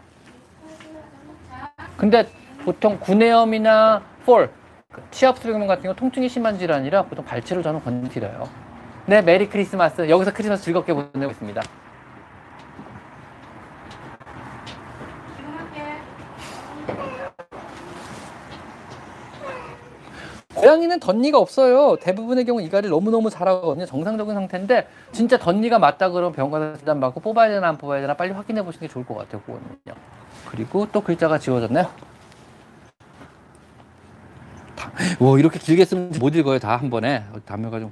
근데 보통 구내염이나 폴, 치아흡수병 같은 거 통증이 심한 질환이라 보통 발치를 저는 권드려요. 네, 메리 크리스마스. 여기서 크리스마스 즐겁게 보내고 있습니다. 고양이는 덧니가 없어요. 대부분의 경우 이갈이 너무너무 잘하거든요. 정상적인 상태인데 진짜 덧니가 맞다 그러면 병원 가서 진단받고 뽑아야 되나 안 뽑아야 되나 빨리 확인해 보시는 게 좋을 것 같아요. 그거는요. 그리고 또 글자가 지워졌나요? 와, 이렇게 길게 쓰면 못 읽어요. 다 한 번에. 담요가 좀.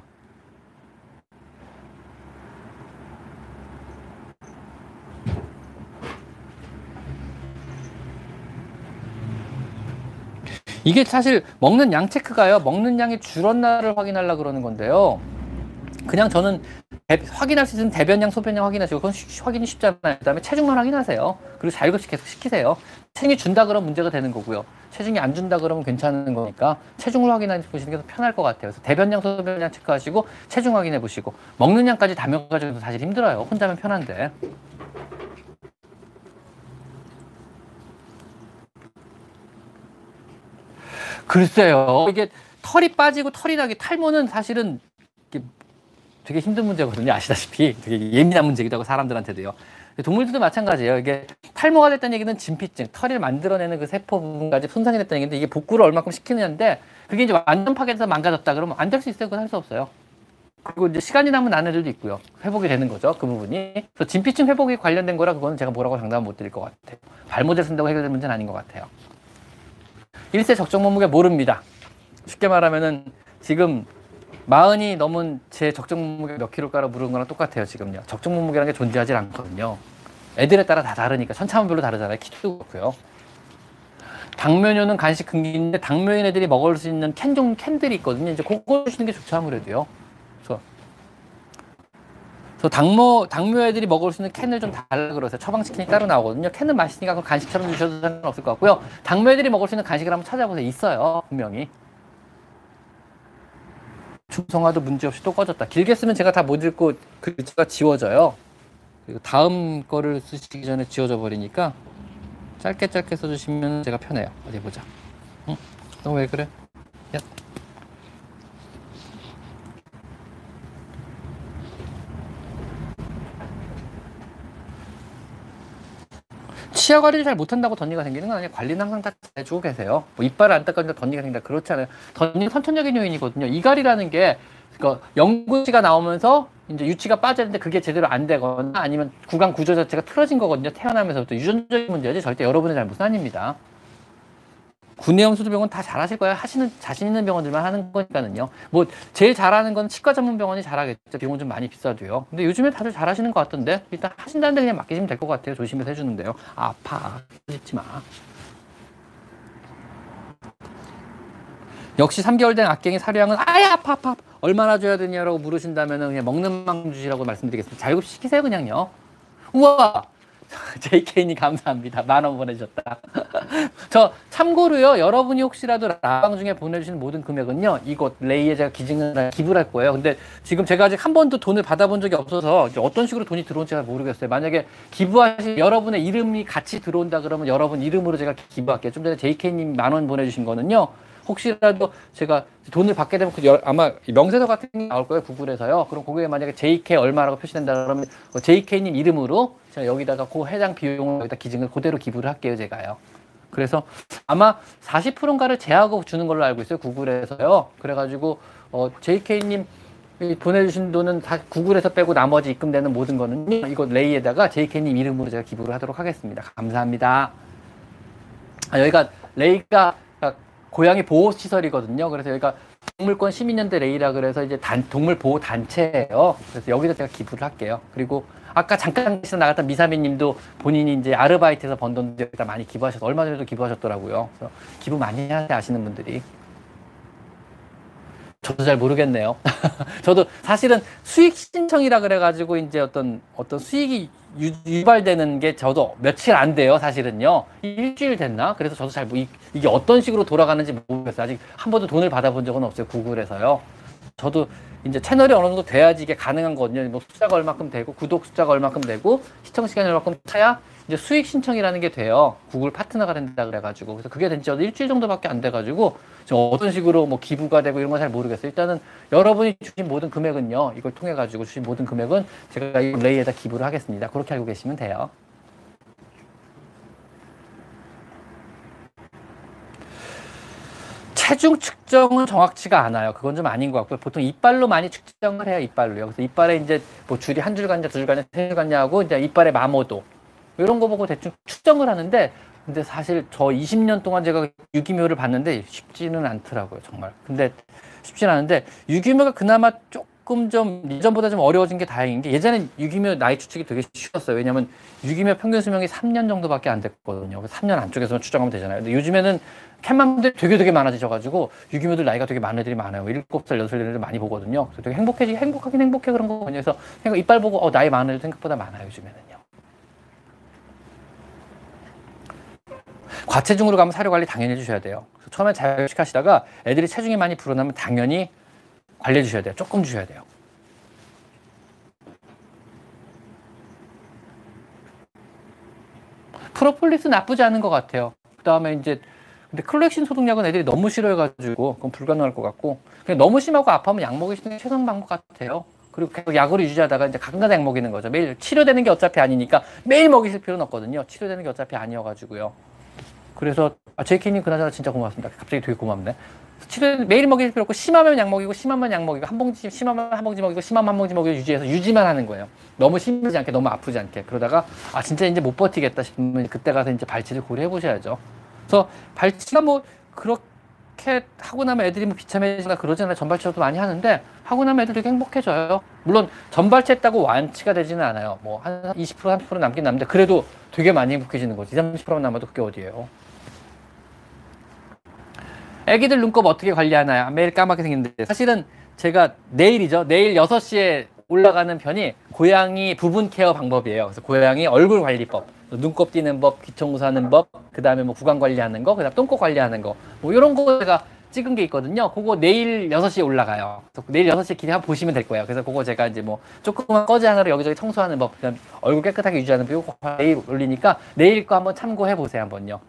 이게 사실 먹는 양 체크가요, 먹는 양이 줄었나를 확인하려고 그러는 건데요. 그냥 저는 확인할 수 있는 대변량, 소변량 확인하시고, 그건 확인이 쉽잖아요. 그 다음에 체중만 확인하세요. 그리고 자율급식 계속 시키세요. 체중이 준다 그러면 문제가 되는 거고요. 체중이 안 준다 그러면 괜찮은 거니까 체중을 확인해 보시는 게 더 편할 것 같아요. 그래서 대변량, 소변량 체크하시고, 체중 확인해 보시고, 먹는 양까지 다 명가적으로 사실 힘들어요. 혼자면 편한데. 글쎄요. 이게 털이 빠지고 털이 나기, 탈모는 사실은 되게 힘든 문제거든요. 아시다시피 되게 예민한 문제기도 하고 사람들한테도요. 동물들도 마찬가지예요. 이게 탈모가 됐다는 얘기는 진피증, 털을 만들어내는 그 세포 부분까지 손상이 됐다는 얘기인데 이게 복구를 얼마큼 시키느냐인데 그게 이제 완전 파괴돼서 망가졌다 그러면 안 될 수 있어요. 그건 할 수 없어요. 그리고 이제 시간이 남은 안 애들도 있고요. 회복이 되는 거죠. 그 부분이. 그래서 진피증 회복이 관련된 거라 그거는 제가 뭐라고 장담을 못 드릴 것 같아요. 발모제를 쓴다고 해결될 문제는 아닌 것 같아요. 일세 적정 몸무게 모릅니다. 쉽게 말하면은 지금 40이 넘은 제 적정 몸무게 몇 킬로가로 물은 거랑 똑같아요. 지금요. 적정 몸무게라는 게 존재하지 않거든요. 애들에 따라 다 다르니까 천차만별로 다르잖아요. 키도 그렇고요. 당면효는 간식 금기인데 당면인 애들이 먹을 수 있는 캔들이 있거든요. 이제 그거 주시는 게 좋죠. 아무래도요. 그래서 당뇨 애들이 먹을 수 있는 캔을 좀 달라 그러세요. 처방치킨이 따로 나오거든요. 캔은 맛있으니까 그걸 간식처럼 주셔도 상관없을 것 같고요. 당뇨 애들이 먹을 수 있는 간식을 한번 찾아보세요. 있어요. 분명히. 중성화도 문제없이 또 꺼졌다. 길게 쓰면 제가 다 못 읽고 글자가 지워져요. 그리고 다음 거를 쓰시기 전에 지워져 버리니까 짧게 써주시면 제가 편해요. 어디 보자. 응? 너 왜 그래? 야. 치아 관리를 잘 못한다고 덧니가 생기는 건 아니에요. 관리는 항상 다 해주고 계세요. 뭐 이빨을 안 닦아주니까 덧니가 생긴다. 그렇지 않아요. 덧니는 선천적인 요인이거든요. 이갈이라는 게 그러니까 영구치가 나오면서 이제 유치가 빠지는데 그게 제대로 안 되거나 아니면 구강 구조 자체가 틀어진 거거든요. 태어나면서부터 유전적인 문제지 절대 여러분의 잘못은 아닙니다. 구내염 수두병원 다 잘하실 거예요. 하시는 자신 있는 병원들만 하는 거니까는요. 뭐 제일 잘하는 건 치과 전문 병원이 잘하겠죠. 비용은 좀 많이 비싸도요. 근데 요즘에 다들 잘하시는 것 같던데 일단 하신다는데 그냥 맡기시면 될 것 같아요. 조심해서 해주는데요. 아파 짚지 마. 역시 3개월 된 악갱이 사료양은 아야 아파 얼마나 줘야 되냐라고 물으신다면은 그냥 먹는 만큼 주시라고 말씀드리겠습니다. 자율급식시키세요 그냥요. 우와. JK님 감사합니다. 10,000원 보내주셨다. 저 참고로요. 여러분이 혹시라도 라방 중에 보내주신 모든 금액은요. 이곳 레이에 제가 기부를 할 거예요. 근데 지금 제가 아직 한 번도 돈을 받아본 적이 없어서 이제 어떤 식으로 돈이 들어온지 잘 모르겠어요. 만약에 기부하신 여러분의 이름이 같이 들어온다 그러면 여러분 이름으로 제가 기부할게요. 좀 전에 JK님 10,000원 보내주신 거는요. 혹시라도 제가 돈을 받게 되면 아마 명세서 같은 게 나올 거예요. 구글에서요. 그럼 거기에 만약에 JK 얼마라고 표시된다 그러면 JK님 이름으로 제가 여기다가 그 해당 비용을 여기다 기증을 그대로 기부를 할게요. 제가요. 그래서 아마 40%인가를 제하고 주는 걸로 알고 있어요. 구글에서요. 그래가지고 JK님 보내주신 돈은 다 구글에서 빼고 나머지 입금되는 모든 거는요. 이거 레이에다가 JK님 이름으로 제가 기부를 하도록 하겠습니다. 감사합니다. 아, 여기가 레이가 고양이 보호시설이거든요. 그래서 여기가 동물권 시민연대 레이라 그래서 이제 동물보호단체예요. 그래서 여기서 제가 기부를 할게요. 그리고 아까 잠깐 나갔던 미사미님도 본인이 이제 아르바이트에서 번 돈 여기다 많이 기부하셔서 얼마 전에도 기부하셨더라고요. 그래서 기부 많이 하시는 분들이. 저도 잘 모르겠네요. 저도 사실은 수익 신청이라 그래가지고 이제 어떤 수익이 유발되는 게 저도 며칠 안 돼요. 사실은요. 일주일 됐나? 그래서 저도 잘 이게 어떤 식으로 돌아가는지 모르겠어요. 아직 한 번도 돈을 받아본 적은 없어요. 구글에서요. 저도 이제 채널이 어느 정도 돼야지 이게 가능한 거거든요. 뭐 숫자가 얼마큼 되고 구독 숫자가 얼마큼 되고 시청 시간이 얼마큼 차야 이제 수익 신청이라는 게 돼요. 구글 파트너가 된다 그래가지고. 그래서 그게 된 지 일주일 정도밖에 안 돼가지고 어떤 식으로 뭐 기부가 되고 이런 건 잘 모르겠어요. 일단은 여러분이 주신 모든 금액은요. 이걸 통해가지고 주신 모든 금액은 제가 이 레이에다 기부를 하겠습니다. 그렇게 알고 계시면 돼요. 체중 측정은 정확치가 않아요. 그건 좀 아닌 것 같고요. 보통 이빨로 많이 측정을 해요, 이빨로요. 그래서 이빨에 이제 뭐 줄이 한 줄 갔냐, 두 줄 갔냐, 세 줄 갔냐 하고 이제 이빨의 마모도 이런 거 보고 대충 측정을 하는데, 근데 사실 저 20년 동안 제가 유기묘를 봤는데 쉽지는 않더라고요, 정말. 근데 쉽지는 않은데 유기묘가 그나마 조금 좀 예전보다 좀 어려워진 게 다행인 게, 예전엔 유기묘 나이 추측이 되게 쉬웠어요. 왜냐면 유기묘 평균 수명이 3년 정도밖에 안 됐거든요. 3년 안쪽에서만 추정하면 되잖아요. 근데 요즘에는 캣맘들이 되게 많아지셔가지고 유기묘들 나이가 되게 많은 애들이 많아요. 7살, 6살 애들 많이 보거든요. 그래서 되게 행복하긴 행복해 그런 거거든요. 그래서 이빨 보고 나이 많은 애들 생각보다 많아요, 요즘에는요. 과체중으로 가면 사료관리 당연히 해주셔야 돼요. 그래서 처음에 자유식 하시다가 애들이 체중이 많이 불어나면 당연히 관리해 주셔야 돼요. 조금 주셔야 돼요. 프로폴리스 나쁘지 않은 것 같아요. 그 다음에 이제 근데 클렉신 소독약은 애들이 너무 싫어해가지고 그건 불가능할 것 같고, 그냥 너무 심하고 아파하면 약 먹이시는 게 최선 방법 같아요. 그리고 계속 약으로 유지하다가 이제 가끔가다 약 먹이는 거죠. 매일 치료되는 게 어차피 아니니까 매일 먹이실 필요는 없거든요. 치료되는 게 어차피 아니어가지고요. 그래서 제이케이님 그나저나 진짜 고맙습니다. 갑자기 되게 고맙네. 치료는 매일 먹일 필요 없고, 심하면 약 먹이고, 심하면 약 먹이고, 한 봉지, 심하면 한 봉지 먹이고, 심하면 한 봉지 먹이고, 유지해서 유지만 하는 거예요. 너무 심하지 않게, 너무 아프지 않게. 그러다가 아 진짜 이제 못 버티겠다 싶으면 그때 가서 이제 발치를 고려해 보셔야죠. 그래서 발치가 뭐 그렇게 하고 나면 애들이 뭐 비참해지거나 그러잖아요. 전발치도 많이 하는데 하고 나면 애들 되게 행복해져요. 물론 전발치했다고 완치가 되지는 않아요. 뭐 한 20%, 30% 남긴 남는데 그래도 되게 많이 행복해지는 거지. 20, 30%만 남아도 그게 어디예요? 애기들 눈곱 어떻게 관리하나요? 매일 까맣게 생기는데, 사실은 제가 내일이죠. 내일 6시에 올라가는 편이 고양이 부분 케어 방법이에요. 그래서 고양이 얼굴 관리법, 눈곱 띄는 법, 귀청구사하는 법, 그 다음에 뭐 구강 관리하는 거, 그 다음 똥꼬 관리하는 거, 뭐 이런 거 제가 찍은 게 있거든요. 그거 내일 6시에 올라가요. 그래서 내일 6시에 길이 한번 보시면 될 거예요. 그래서 그거 제가 이제 뭐 조그만 꺼지 하나로 여기저기 청소하는 법, 그 다음 얼굴 깨끗하게 유지하는 법, 이거 내일 올리니까 내일 거 한번 참고해 보세요, 한번요.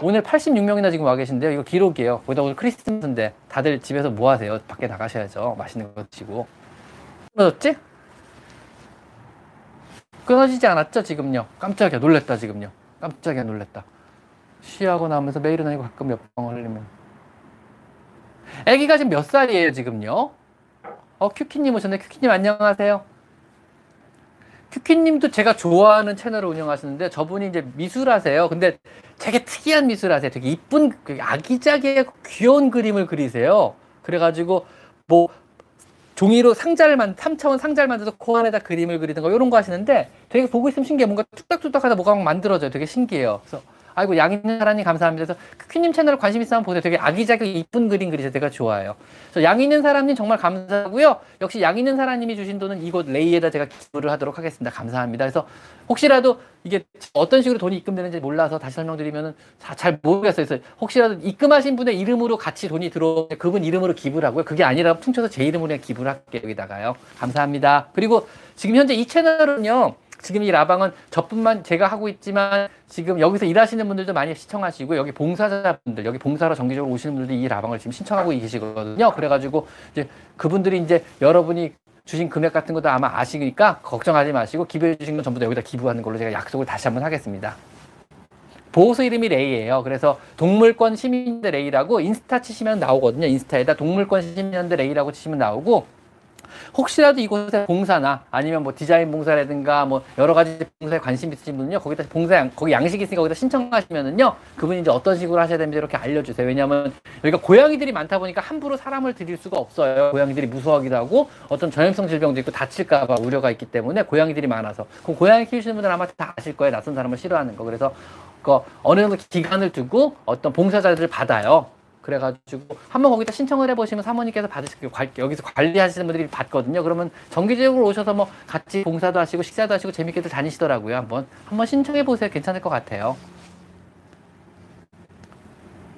오늘 86명이나 지금 와 계신데요. 이거 기록이에요. 거기다 오늘 크리스마스인데 다들 집에서 뭐 하세요? 밖에 나가셔야죠. 맛있는 거 드시고. 끊어졌지? 끊어지지 않았죠, 지금요? 깜짝이야, 놀랬다, 지금요. 깜짝이야, 놀랬다. 쉬하고 나면서 매일은 아니고 가끔 몇 방 흘리면. 애기가 지금 몇 살이에요, 지금요? 큐키님 오셨네. 큐키님 안녕하세요. 큐키님도 제가 좋아하는 채널을 운영하시는데 저분이 이제 미술하세요. 근데 되게 특이한 미술하세요. 되게 이쁜 아기자기하고 귀여운 그림을 그리세요. 그래가지고 뭐 종이로 3차원 상자를 만들어서 코 안에다 그림을 그리는 거 이런 거 하시는데 되게 보고 있으면 신기해. 뭔가 뚝딱뚝딱하다 뭐가 막 만들어져요. 되게 신기해요. 그래서 아이고 양인사라님 감사합니다. 그래서 큐키님 채널 관심 있으면 보세요. 되게 아기자기 이쁜 그림 그리세요. 제가 좋아해요. 그래서 양인사라님 정말 감사하고요. 역시 양인사라님이 주신 돈은 이곳 레이에다 제가 기부를 하도록 하겠습니다. 감사합니다. 그래서 혹시라도 이게 어떤 식으로 돈이 입금되는지 몰라서 다시 설명드리면은 잘 모르겠어요. 그래서 혹시라도 입금하신 분의 이름으로 같이 돈이 들어오는데 그분 이름으로 기부를 하고요. 그게 아니라 퉁쳐서 제 이름으로 그냥 기부를 할게요. 여기다가요. 감사합니다. 그리고 지금 현재 이 채널은요. 지금 이 라방은 저뿐만 제가 하고 있지만 지금 여기서 일하시는 분들도 많이 시청하시고, 여기 봉사자분들, 여기 봉사로 정기적으로 오시는 분들도 이 라방을 지금 신청하고 계시거든요. 그래가지고 이제 그분들이 이제 여러분이 주신 금액 같은 것도 아마 아시니까 걱정하지 마시고 기부해 주신 건 전부 다 여기다 기부하는 걸로 제가 약속을 다시 한번 하겠습니다. 보호소 이름이 레이예요. 그래서 동물권 시민연대 레이라고 인스타 치시면 나오거든요. 인스타에다 동물권 시민연대 레이라고 치시면 나오고, 혹시라도 이곳에 봉사나 아니면 뭐 디자인 봉사라든가 뭐 여러 가지 봉사에 관심 있으신 분은요, 거기다 거기 양식이 있으니까 거기다 신청하시면은요, 그분이 이제 어떤 식으로 하셔야 되는지 이렇게 알려주세요. 왜냐면 여기가 고양이들이 많다 보니까 함부로 사람을 드릴 수가 없어요. 고양이들이 무서워하기도 하고 어떤 전염성 질병도 있고 다칠까봐 우려가 있기 때문에 고양이들이 많아서. 그럼 고양이 키우시는 분들은 아마 다 아실 거예요. 낯선 사람을 싫어하는 거. 그래서 어느 정도 기간을 두고 어떤 봉사자들을 받아요. 그래가지고 한번 거기다 신청을 해보시면 사모님께서 받으시고 여기서 관리하시는 분들이 받거든요. 그러면 정기적으로 오셔서 뭐 같이 봉사도 하시고 식사도 하시고 재밌게들 다니시더라고요. 한번 신청해보세요. 괜찮을 것 같아요.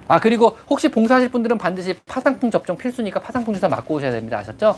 아 그리고 혹시 봉사하실 분들은 반드시 파상풍 접종 필수니까 파상풍 주사 맞고 오셔야 됩니다. 아셨죠?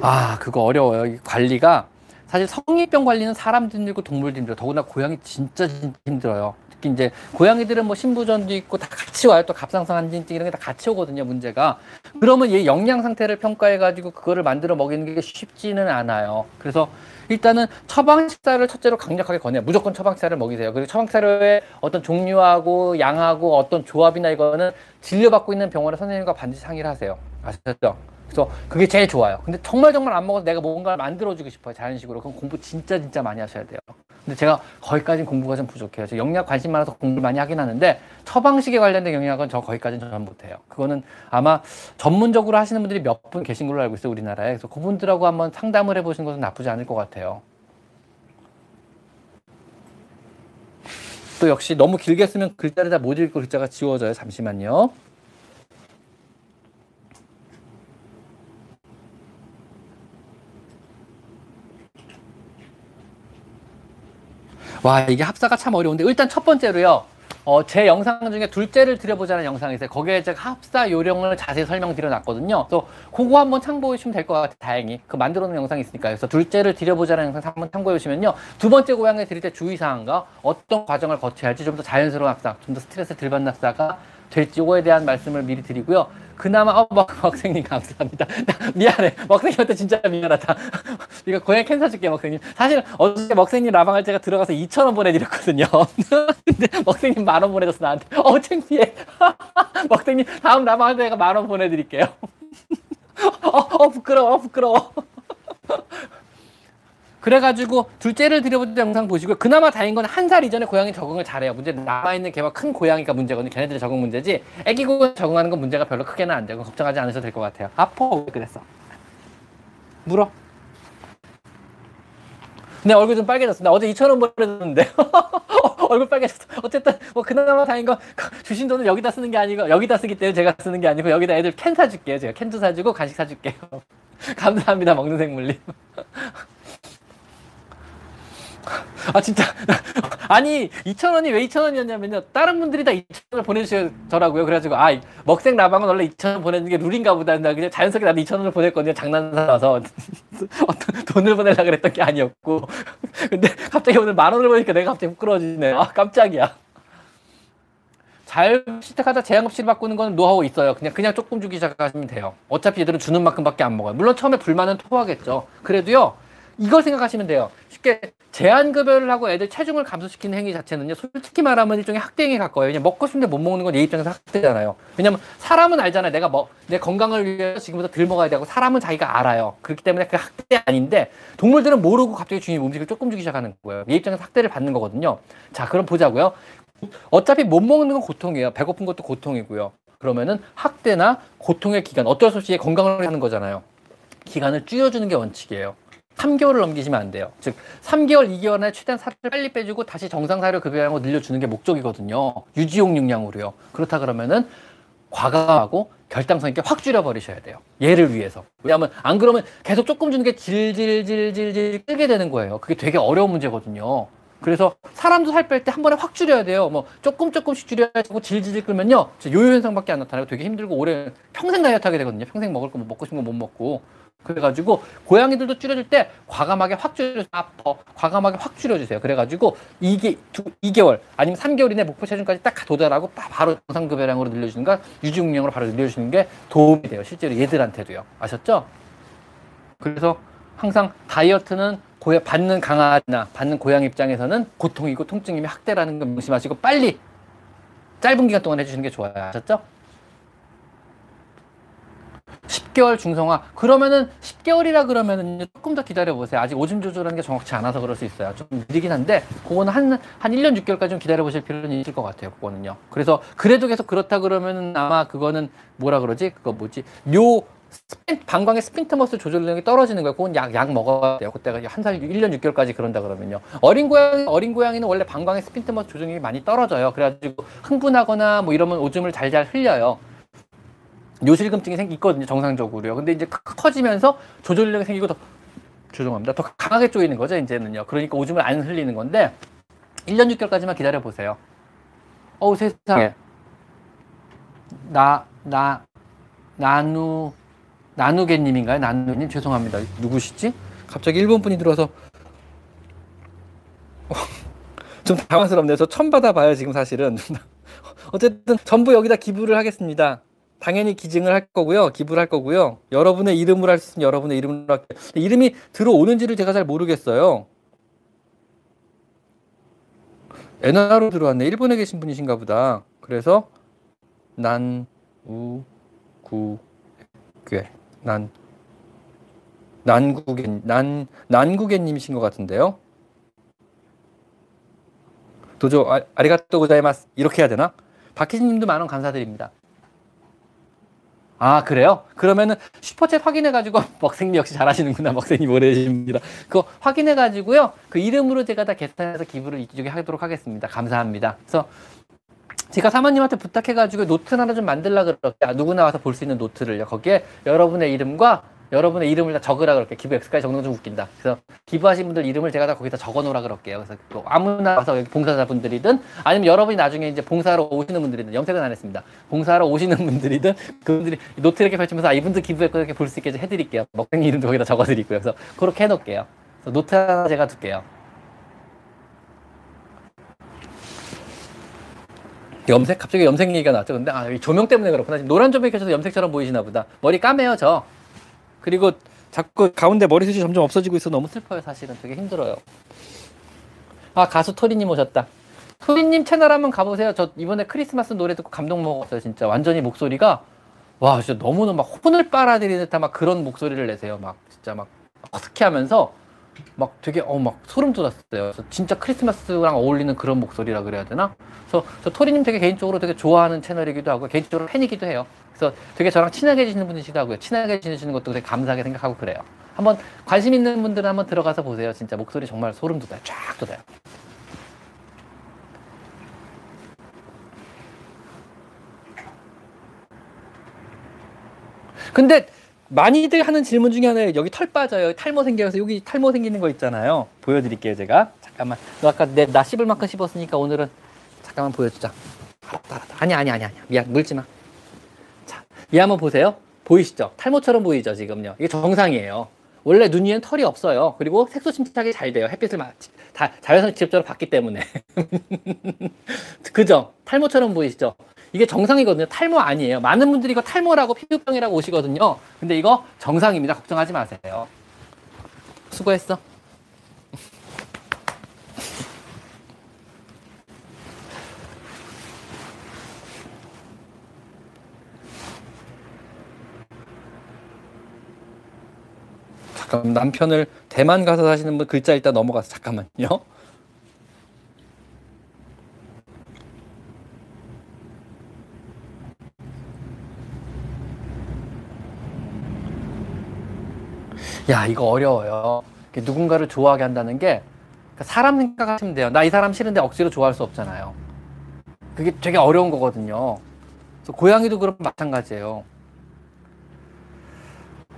아 그거 어려워요. 이 관리가. 사실 성인병 관리는 사람도 힘들고 동물도 힘들어요. 더구나 고양이 진짜 힘들어요. 특히 이제 고양이들은 뭐 신부전도 있고 다 같이 와요. 또 갑상선 항진증 이런 게 다 같이 오거든요, 문제가. 그러면 얘 영양 상태를 평가해가지고 그거를 만들어 먹이는 게 쉽지는 않아요. 그래서 일단은 처방 식사를 첫째로 강력하게 권해요. 무조건 처방 식사를 먹이세요. 그리고 처방 식사료의 어떤 종류하고 양하고 어떤 조합이나 이거는 진료받고 있는 병원의 선생님과 반드시 상의를 하세요. 아셨죠? 그래서 그게 제일 좋아요. 근데 정말 안 먹어서 내가 뭔가를 만들어주고 싶어요, 자연식으로. 그럼 공부 진짜 많이 하셔야 돼요. 근데 제가 거기까지는 공부가 좀 부족해요. 저 영양 관심 많아서 공부를 많이 하긴 하는데 처방식에 관련된 영양학은 저 거기까지는 전 못해요. 그거는 아마 전문적으로 하시는 분들이 몇 분 계신 걸로 알고 있어요, 우리나라에. 그래서 그분들하고 한번 상담을 해보신 것은 나쁘지 않을 것 같아요. 또 역시 너무 길게 쓰면 글자를 다 못 읽고 글자가 지워져요. 잠시만요. 와, 이게 합사가 참 어려운데 일단 첫 번째로요. 제 영상 중에 둘째를 드려보자는 영상이 있어요. 거기에 제가 합사 요령을 자세히 설명드려놨거든요. 그래서 그거 한번 참고해주시면 될 것 같아요. 다행히 그 만들어놓은 영상이 있으니까요. 그래서 둘째를 드려보자는 영상 한번 참고해주시면요. 두 번째 고양이 드릴 때 주의사항과 어떤 과정을 거쳐야 할지, 좀 더 자연스러운 합사, 좀 더 스트레스 덜 받는 합사가 될지 요거에 대한 말씀을 미리 드리고요. 그나마 먹생님 감사합니다. 미안해, 먹생님한테 진짜 미안하다. 이거 고양이 캔 사줄게, 먹생님. 사실 어제 먹생님 라방할 때가 들어가서 2,000원 보내드렸거든요. 근데 먹생님 10,000원 보내줬어 나한테. 창피해. 먹생님 다음 라방할 때가 10,000원 보내드릴게요. 부끄러워. 그래가지고 둘째를 드려보는 영상 보시고요. 그나마 다행인 건 1살 이전에 고양이 적응을 잘해요. 문제는 남아있는 개와 큰 고양이가 문제거든요. 걔네들이 적응 문제지 애기 고양이 적응하는 건 문제가 별로 크게는 안 되고 걱정하지 않으셔도 될 것 같아요. 아파? 왜 그랬어? 물어. 내 얼굴 좀 빨개졌어. 나 어제 2,000원 보내줬는데 얼굴 빨개졌어. 어쨌든 뭐 그나마 다행인 건 주신 돈을 여기다 쓰는 게 아니고, 여기다 쓰기 때문에 제가 쓰는 게 아니고 여기다 애들 캔 사줄게요. 제가 캔도 사주고 간식 사줄게요. 감사합니다, 먹는 생물님. 아 진짜 아니 2,000원이 왜 2,000원이었냐면요, 다른 분들이 다 2,000원을 보내주시더라고요. 그래가지고 아, 먹생 라방은 원래 2,000원 보내는 게 룰인가 보다 했나, 그냥 자연스럽게 나도 2,000원을 보냈거든요. 장난사라서 어떤 돈을 보내려고 그랬던 게 아니었고. 근데 갑자기 오늘 10,000원을 보니까 내가 갑자기 부끄러워지네. 아 깜짝이야. 잘 시탁하다 제한 없이 바꾸는 건 노하우 있어요. 그냥 조금 주기 시작하시면 돼요. 어차피 얘들은 주는 만큼밖에 안 먹어요. 물론 처음에 불만은 토하겠죠. 그래도요, 이걸 생각하시면 돼요. 쉽게 제한급여를 하고 애들 체중을 감소시키는 행위 자체는요, 솔직히 말하면 일종의 학대행위에 가까워요. 그냥 먹고 싶은데 못 먹는 건 얘 입장에서 학대잖아요. 왜냐면 사람은 알잖아요. 내가 내 건강을 위해서 지금부터 덜 먹어야 되고, 사람은 자기가 알아요. 그렇기 때문에 그게 학대 아닌데, 동물들은 모르고 갑자기 주인이 음식을 조금 주기 시작하는 거예요. 얘 입장에서 학대를 받는 거거든요. 자, 그럼 보자고요. 어차피 못 먹는 건 고통이에요. 배고픈 것도 고통이고요. 그러면은 학대나 고통의 기간, 어쩔 수 없이 건강을 위해 하는 거잖아요. 기간을 줄여주는 게 원칙이에요. 3개월을 넘기시면 안 돼요. 즉 3개월, 2개월 안에 최대한 살을 빨리 빼주고 다시 정상 사료 급여량으로 늘려주는 게 목적이거든요. 유지용 육량으로요. 그렇다 그러면은 과감하고 결단성 있게 확 줄여버리셔야 돼요. 얘를 위해서. 왜냐하면 안 그러면 계속 조금 주는 게 질질질질질 끌게 되는 거예요. 그게 되게 어려운 문제거든요. 그래서 사람도 살 뺄 때 한 번에 확 줄여야 돼요. 뭐 조금씩 줄여야 되고 질질질 끌면요, 요요 현상밖에 안 나타나고 되게 힘들고 오래 평생 다이어트 하게 되거든요. 평생 먹을 거 먹고 싶은 거 못 먹고. 그래가지고 고양이들도 줄여줄 때 과감하게 확 줄여주세요. 아퍼 과감하게 확 줄여주세요. 그래가지고 이게 2개월 아니면 3개월 이내 목표 체중까지 딱 도달하고 바로 정상급여량으로 늘려주는 거, 유지용량으로 바로 늘려주는 게 도움이 돼요. 실제로 얘들한테도요. 아셨죠? 그래서 항상 다이어트는 받는 강아지나 받는 고양이 입장에서는 고통이고 통증이며 학대라는 걸 명심하시고 빨리 짧은 기간 동안 해주시는 게 좋아요. 아셨죠? 10개월 중성화. 그러면은 10개월이라 그러면은 조금 더 기다려보세요. 아직 오줌 조절하는 게 정확치 않아서 그럴 수 있어요. 좀 느리긴 한데 그거는 한 1년 6개월까지 좀 기다려보실 필요는 있을 것 같아요. 그거는요. 그래서 그래도 계속 그렇다 그러면은 아마 그거는 방광의 스핀트머스 조절 능력이 떨어지는 거예요. 그건 약 먹어야 돼요. 그때가 한 살, 1년 6개월까지 그런다 그러면요. 어린 고양이는 원래 방광의 스핀트머스 조절 능력이 많이 떨어져요. 그래가지고 흥분하거나 뭐 이러면 오줌을 잘잘 흘려요. 요실금증이 있거든요, 정상적으로요. 근데 이제 커지면서 조절력이 생기고 더 강하게 쪼이는 거죠, 이제는요. 그러니까 오줌을 안 흘리는 건데, 1년 6개월까지만 기다려보세요. 어우, 세상에. 나누개님인가요? 나누개님? 죄송합니다. 누구시지? 갑자기 일본 분이 들어와서. 좀 당황스럽네요. 저 처음 받아봐요, 지금 사실은. 어쨌든 전부 여기다 기부를 하겠습니다. 당연히 기증을 할 거고요. 기부를 할 거고요. 여러분의 이름으로 할 수 있으면 여러분의 이름으로 할게요. 이름이 들어오는지를 제가 잘 모르겠어요. 엔화로 들어왔네. 일본에 계신 분이신가 보다. 그래서 난구개님이신 것 같은데요. 도저 아리가또 고자이마스 이렇게 해야 되나? 박희진님도 10,000원 감사드립니다. 아 그래요? 그러면은 슈퍼챗 확인해가지고 먹생님 역시 잘하시는구나. 먹생님 오래되십니다. 그거 확인해가지고요. 그 이름으로 제가 다 계산해서 기부를 이쪽에 하도록 하겠습니다. 감사합니다. 그래서 제가 사모님한테 부탁해가지고 노트 하나 좀 만들라 그럴게요. 누구나 와서 볼 수 있는 노트를요. 거기에 여러분의 이름과 여러분의 이름을 다 적으라 그럴게요. 기부 X까지 적는 건 좀 웃긴다. 그래서 기부하신 분들 이름을 제가 다 거기다 적어 놓으라 그럴게요. 그래서 또 아무나 와서 여기 봉사자분들이든 아니면 여러분이 나중에 이제 봉사하러 오시는 분들이든, 염색은 안 했습니다. 봉사하러 오시는 분들이든 그분들이 노트 이렇게 펼치면서 아, 이분들 기부 X 이렇게 볼 수 있게 해드릴게요. 먹생이 이름도 거기다 적어 드리고요. 그래서 그렇게 해놓을게요. 그래서 노트 하나 제가 둘게요. 염색? 갑자기 염색 얘기가 나왔죠. 근데 아, 조명 때문에 그렇구나. 지금 노란 조명이 켜져서 염색처럼 보이시나 보다. 머리 까매요, 저. 그리고 자꾸 가운데 머리숱이 점점 없어지고 있어. 너무 슬퍼요, 사실은. 되게 힘들어요. 아, 가수 토리님 오셨다. 토리님 채널 한번 가보세요. 저 이번에 크리스마스 노래 듣고 감동 먹었어요, 진짜. 완전히 목소리가, 와, 진짜 너무너무 막 혼을 빨아들이는 듯한 막 그런 목소리를 내세요. 막, 진짜 막 허스키 하면서 막 되게 막 소름 돋았어요. 진짜 크리스마스랑 어울리는 그런 목소리라 그래야 되나? 그래서 저 토리님 되게 개인적으로 되게 좋아하는 채널이기도 하고 개인적으로 팬이기도 해요. 그래서 되게 저랑 친하게 지내시는 분이시기도 하고요. 친하게 지내시는 것도 되게 감사하게 생각하고 그래요. 한번 관심 있는 분들은 한번 들어가서 보세요. 진짜 목소리 정말 소름 돋아요. 쫙 돋아요. 근데 많이들 하는 질문 중에 하나예요. 여기 털 빠져요. 탈모 생겨서 여기 탈모 생기는 거 있잖아요. 보여드릴게요, 제가. 잠깐만. 너 아까 나 씹을 만큼 씹었으니까 오늘은 잠깐만 보여주자. 알았다. 아니야. 미안, 물지 마. 자, 얘 한번 보세요. 보이시죠? 탈모처럼 보이죠, 지금요. 이게 정상이에요. 원래 눈 위엔 털이 없어요. 그리고 색소 침착이 잘 돼요. 햇빛을 다 자외선 직접적으로 받기 때문에. 그죠? 탈모처럼 보이시죠? 이게 정상이거든요. 탈모 아니에요. 많은 분들이 이거 탈모라고 피부병이라고 오시거든요. 근데 이거 정상입니다. 걱정하지 마세요. 수고했어. 잠깐만, 남편을 대만 가서 사시는 분 글자 일단 넘어가서 잠깐만요. 야, 이거 어려워요. 누군가를 좋아하게 한다는 게, 사람 생각하시면 돼요. 나 이 사람 싫은데 억지로 좋아할 수 없잖아요. 그게 되게 어려운 거거든요. 그래서 고양이도 그렇고 마찬가지예요.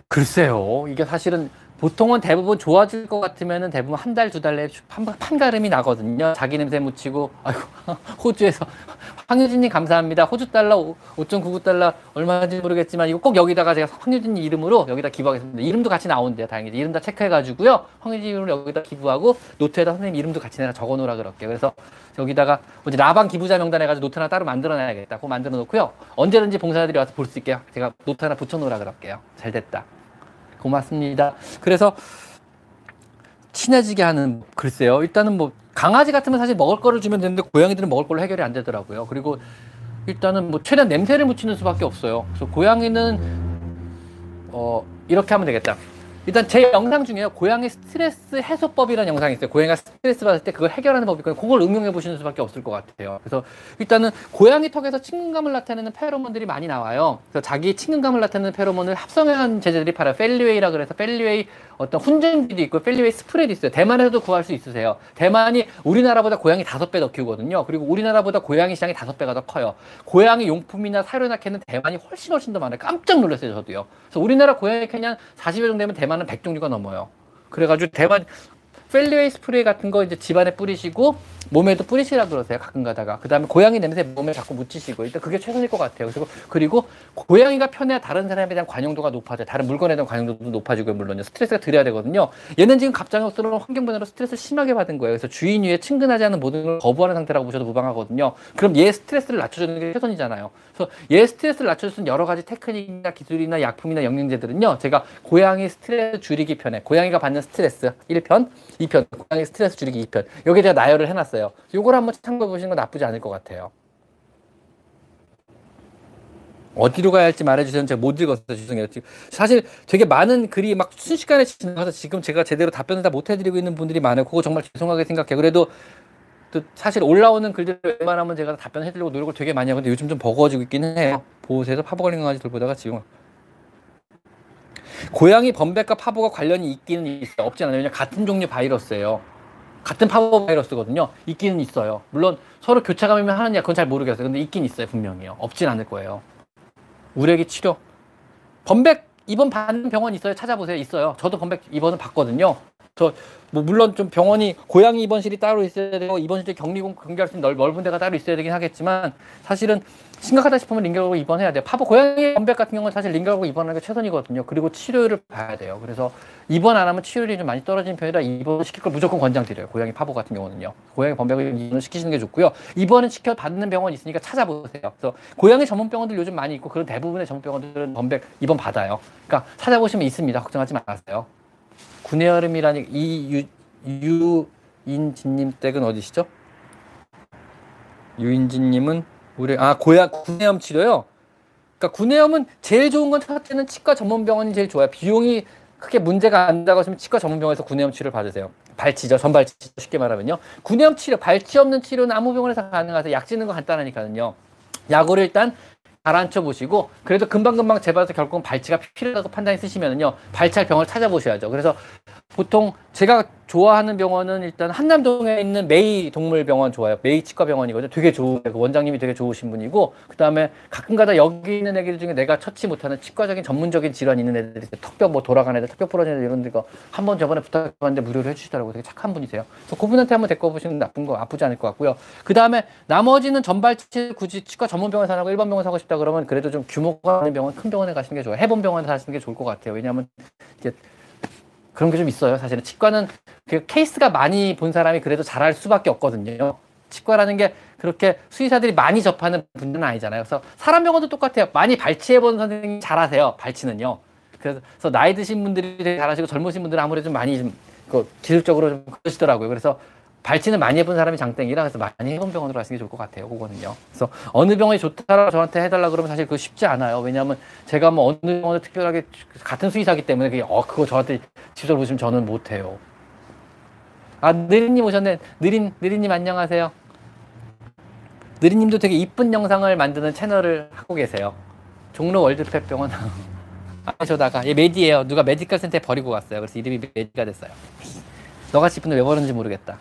글쎄요. 이게 사실은 보통은 대부분 좋아질 것 같으면은 대부분 한 달, 두 달 내에 판가름이 나거든요. 자기 냄새 묻히고, 아이고, 호주에서. 황유진님 감사합니다. 호주 달러 5.99달러 얼마인지 모르겠지만 이거 꼭 여기다가 제가 황유진님 이름으로 여기다 기부하겠습니다. 이름도 같이 나온대요. 다행히 이름 다 체크해가지고요. 황유진 이름으로 여기다 기부하고 노트에다 선생님 이름도 같이 내가 적어놓으라 그럴게요. 그래서 여기다가 이제 라방 기부자 명단 해가지고 노트 하나 따로 만들어놔야겠다. 그거 만들어 놓고요. 언제든지 봉사자들이 와서 볼 수 있게 제가 노트 하나 붙여놓으라 그럴게요. 잘 됐다. 고맙습니다. 그래서 친해지게 하는, 글쎄요. 일단은 뭐 강아지 같으면 사실 먹을 거를 주면 되는데 고양이들은 먹을 걸로 해결이 안 되더라고요. 그리고 일단은 뭐 최대한 냄새를 묻히는 수밖에 없어요. 그래서 고양이는 이렇게 하면 되겠다. 일단 제 영상 중에요. 고양이 스트레스 해소법이라는 영상이 있어요. 고양이가 스트레스 받을 때 그걸 해결하는 법이 있거든요. 그걸 응용해 보시는 수밖에 없을 것 같아요. 그래서 일단은 고양이 턱에서 친근감을 나타내는 페로몬들이 많이 나와요. 그래서 자기 친근감을 나타내는 페로몬을 합성한 제재들이 팔아요. 펠리웨이라 그래서 펠리웨이 어떤 훈증기도 있고 펠리웨이 스프레이도 있어요. 대만에서도 구할 수 있으세요. 대만이 우리나라보다 고양이 5배 더 키우거든요. 그리고 우리나라보다 고양이 시장이 5배가 더 커요. 고양이 용품이나 사료나 캔은 대만이 훨씬 더 많아요. 깜짝 놀랐어요, 저도요. 그래서 우리나라 고양이 캔이 한 40여 종 되면 대만은 100 종류가 넘어요. 그래가지고 대만 펠리웨이 스프레이 같은 거 이제 집안에 뿌리시고 몸에도 뿌리시라 그러세요, 가끔 가다가. 그 다음에 고양이 냄새 몸에 자꾸 묻히시고. 일단 그게 최선일 것 같아요. 그리고 고양이가 편해야 다른 사람에 대한 관용도가 높아져요. 다른 물건에 대한 관용도도 높아지고요. 물론 스트레스가 드려야 되거든요. 얘는 지금 갑작스러운 환경 변화로 스트레스를 심하게 받은 거예요. 그래서 주인 위에 친근하지 않은 모든 걸 거부하는 상태라고 보셔도 무방하거든요. 그럼 얘 스트레스를 낮춰주는 게 최선이잖아요. 그래서 얘 스트레스를 낮춰줄 수 있는 여러 가지 테크닉이나 기술이나 약품이나 영양제들은요, 제가 고양이 스트레스 줄이기 편에, 고양이가 받는 스트레스 1편, 2편, 고양이 스트레스 줄이기 2편, 여기에 제가 나열을 해놨어요. 요걸 한번 참고해 보시는 건 나쁘지 않을 것 같아요. 어디로 가야 할지 말해주세요. 제가 못 읽었어요. 죄송해요. 사실 되게 많은 글이 막 순식간에 지나가서 지금 제가 제대로 답변을 다 못 해드리고 있는 분들이 많아요. 그거 정말 죄송하게 생각해요. 그래도 또 사실 올라오는 글들을 웬만하면 제가 답변해드리려고 노력을 되게 많이 하고, 근데 요즘 좀 버거워지고 있기는 해요. 보호소에서 파보 걸린 강아지 돌보다가 지금 고양이 범백과 파보가 관련이 있기는 있어요. 없진 않아요. 왜냐면 같은 종류 바이러스예요. 같은 파보 바이러스거든요. 있기는 있어요. 물론 서로 교차 감염을 하느냐 그건 잘 모르겠어요. 근데 있긴 있어요. 분명히요. 없진 않을 거예요. 우레기 치료. 범백 입원 받는 병원 있어요. 찾아보세요. 있어요. 저도 범백 입원을 받거든요. 저 뭐 물론 좀 병원이 고양이 입원실이 따로 있어야 되고 입원실에 격리 공개할 수 있는 넓은 데가 따로 있어야 되긴 하겠지만, 사실은 심각하다 싶으면 링겔하고 입원해야 돼요. 파보 고양이 범백 같은 경우는 사실 링겔하고 입원하는 게 최선이거든요. 그리고 치료를 봐야 돼요. 그래서 입원 안 하면 치료율이 좀 많이 떨어지는 편이라 입원을 시킬 걸 무조건 권장드려요. 고양이 파보 같은 경우는요. 고양이 범백을 입원을 시키시는 게 좋고요. 입원은 시켜 받는 병원 있으니까 찾아보세요. 그래서 고양이 전문 병원들 요즘 많이 있고, 그런 대부분의 전문 병원들은 범백 입원 받아요. 그러니까 찾아보시면 있습니다. 걱정하지 마세요. 군의 여름이라니. 유인진님 댁은 어디시죠? 유인진님은 우리 고양 구내염 치료요. 그러니까 구내염은 제일 좋은 건 첫째는 치과 전문병원이 제일 좋아요. 비용이 크게 문제가 안 된다고 하시면 치과 전문병원에서 구내염 치료를 받으세요. 발치죠. 전발치죠. 쉽게 말하면요. 구내염 치료, 발치 없는 치료는 아무 병원에서 가능하세요. 약 짓는 거 간단하니까요. 약으로 일단 가라앉혀 보시고, 그래도 금방금방 재발해서 결국은 발치가 필요하다고 판단이 쓰시면은요, 발치할 병원을 찾아보셔야죠. 그래서 보통 제가 좋아하는 병원은 일단 한남동에 있는 메이 동물병원 좋아요. 메이 치과병원이거든요. 되게 좋은, 원장님이 되게 좋으신 분이고, 그 다음에 가끔가다 여기 있는 애들 중에 내가 처치 못하는 치과적인 전문적인 질환이 있는 애들이, 턱뼈 뭐 돌아간 애들, 턱뼈 부러진 애들 이런 데가 한 번 저번에 부탁했는데 무료로 해주시더라고요. 되게 착한 분이세요. 그래서 그분한테 한번 데리고 보시면 나쁘지 않을 것 같고요. 그 다음에 나머지는 전발치 굳이 치과 전문병원에서 하고 일반 병원에서 하고 싶다 그러면 그래도 좀 규모가 있는 병원, 큰 병원에 가시는 게 좋아요. 해본 병원에서 하시는 게 좋을 것 같아요. 왜냐하면 이게 그런 게 좀 있어요. 사실은 치과는 케이스가 많이 본 사람이 그래도 잘할 수밖에 없거든요. 치과라는 게 그렇게 수의사들이 많이 접하는 분야는 아니잖아요. 그래서 사람 병원도 똑같아요. 많이 발치해본 선생님이 잘하세요. 발치는요. 그래서 나이 드신 분들이 되게 잘하시고 젊으신 분들은 아무래도 좀 많이 기술적으로 좀 그러시더라고요. 그래서 발치는 많이 해본 사람이 장땡이라, 그래서 많이 해본 병원으로 가시는 게 좋을 것 같아요. 그거는요. 그래서 어느 병원이 좋다라고 저한테 해달라 그러면 사실 그거 쉽지 않아요. 왜냐하면 제가 뭐 어느 병원을 특별하게 같은 수의사기 때문에 그거 저한테 직접 보시면 저는 못해요. 느린님 오셨네. 느린님 안녕하세요. 느린님도 되게 이쁜 영상을 만드는 채널을 하고 계세요. 종로 월드펫병원. 저다가 얘 메디예요. 누가 메디컬 센터에 버리고 갔어요. 그래서 이름이 메디가 됐어요. 너같이 이쁜데 왜 버렸는지 모르겠다.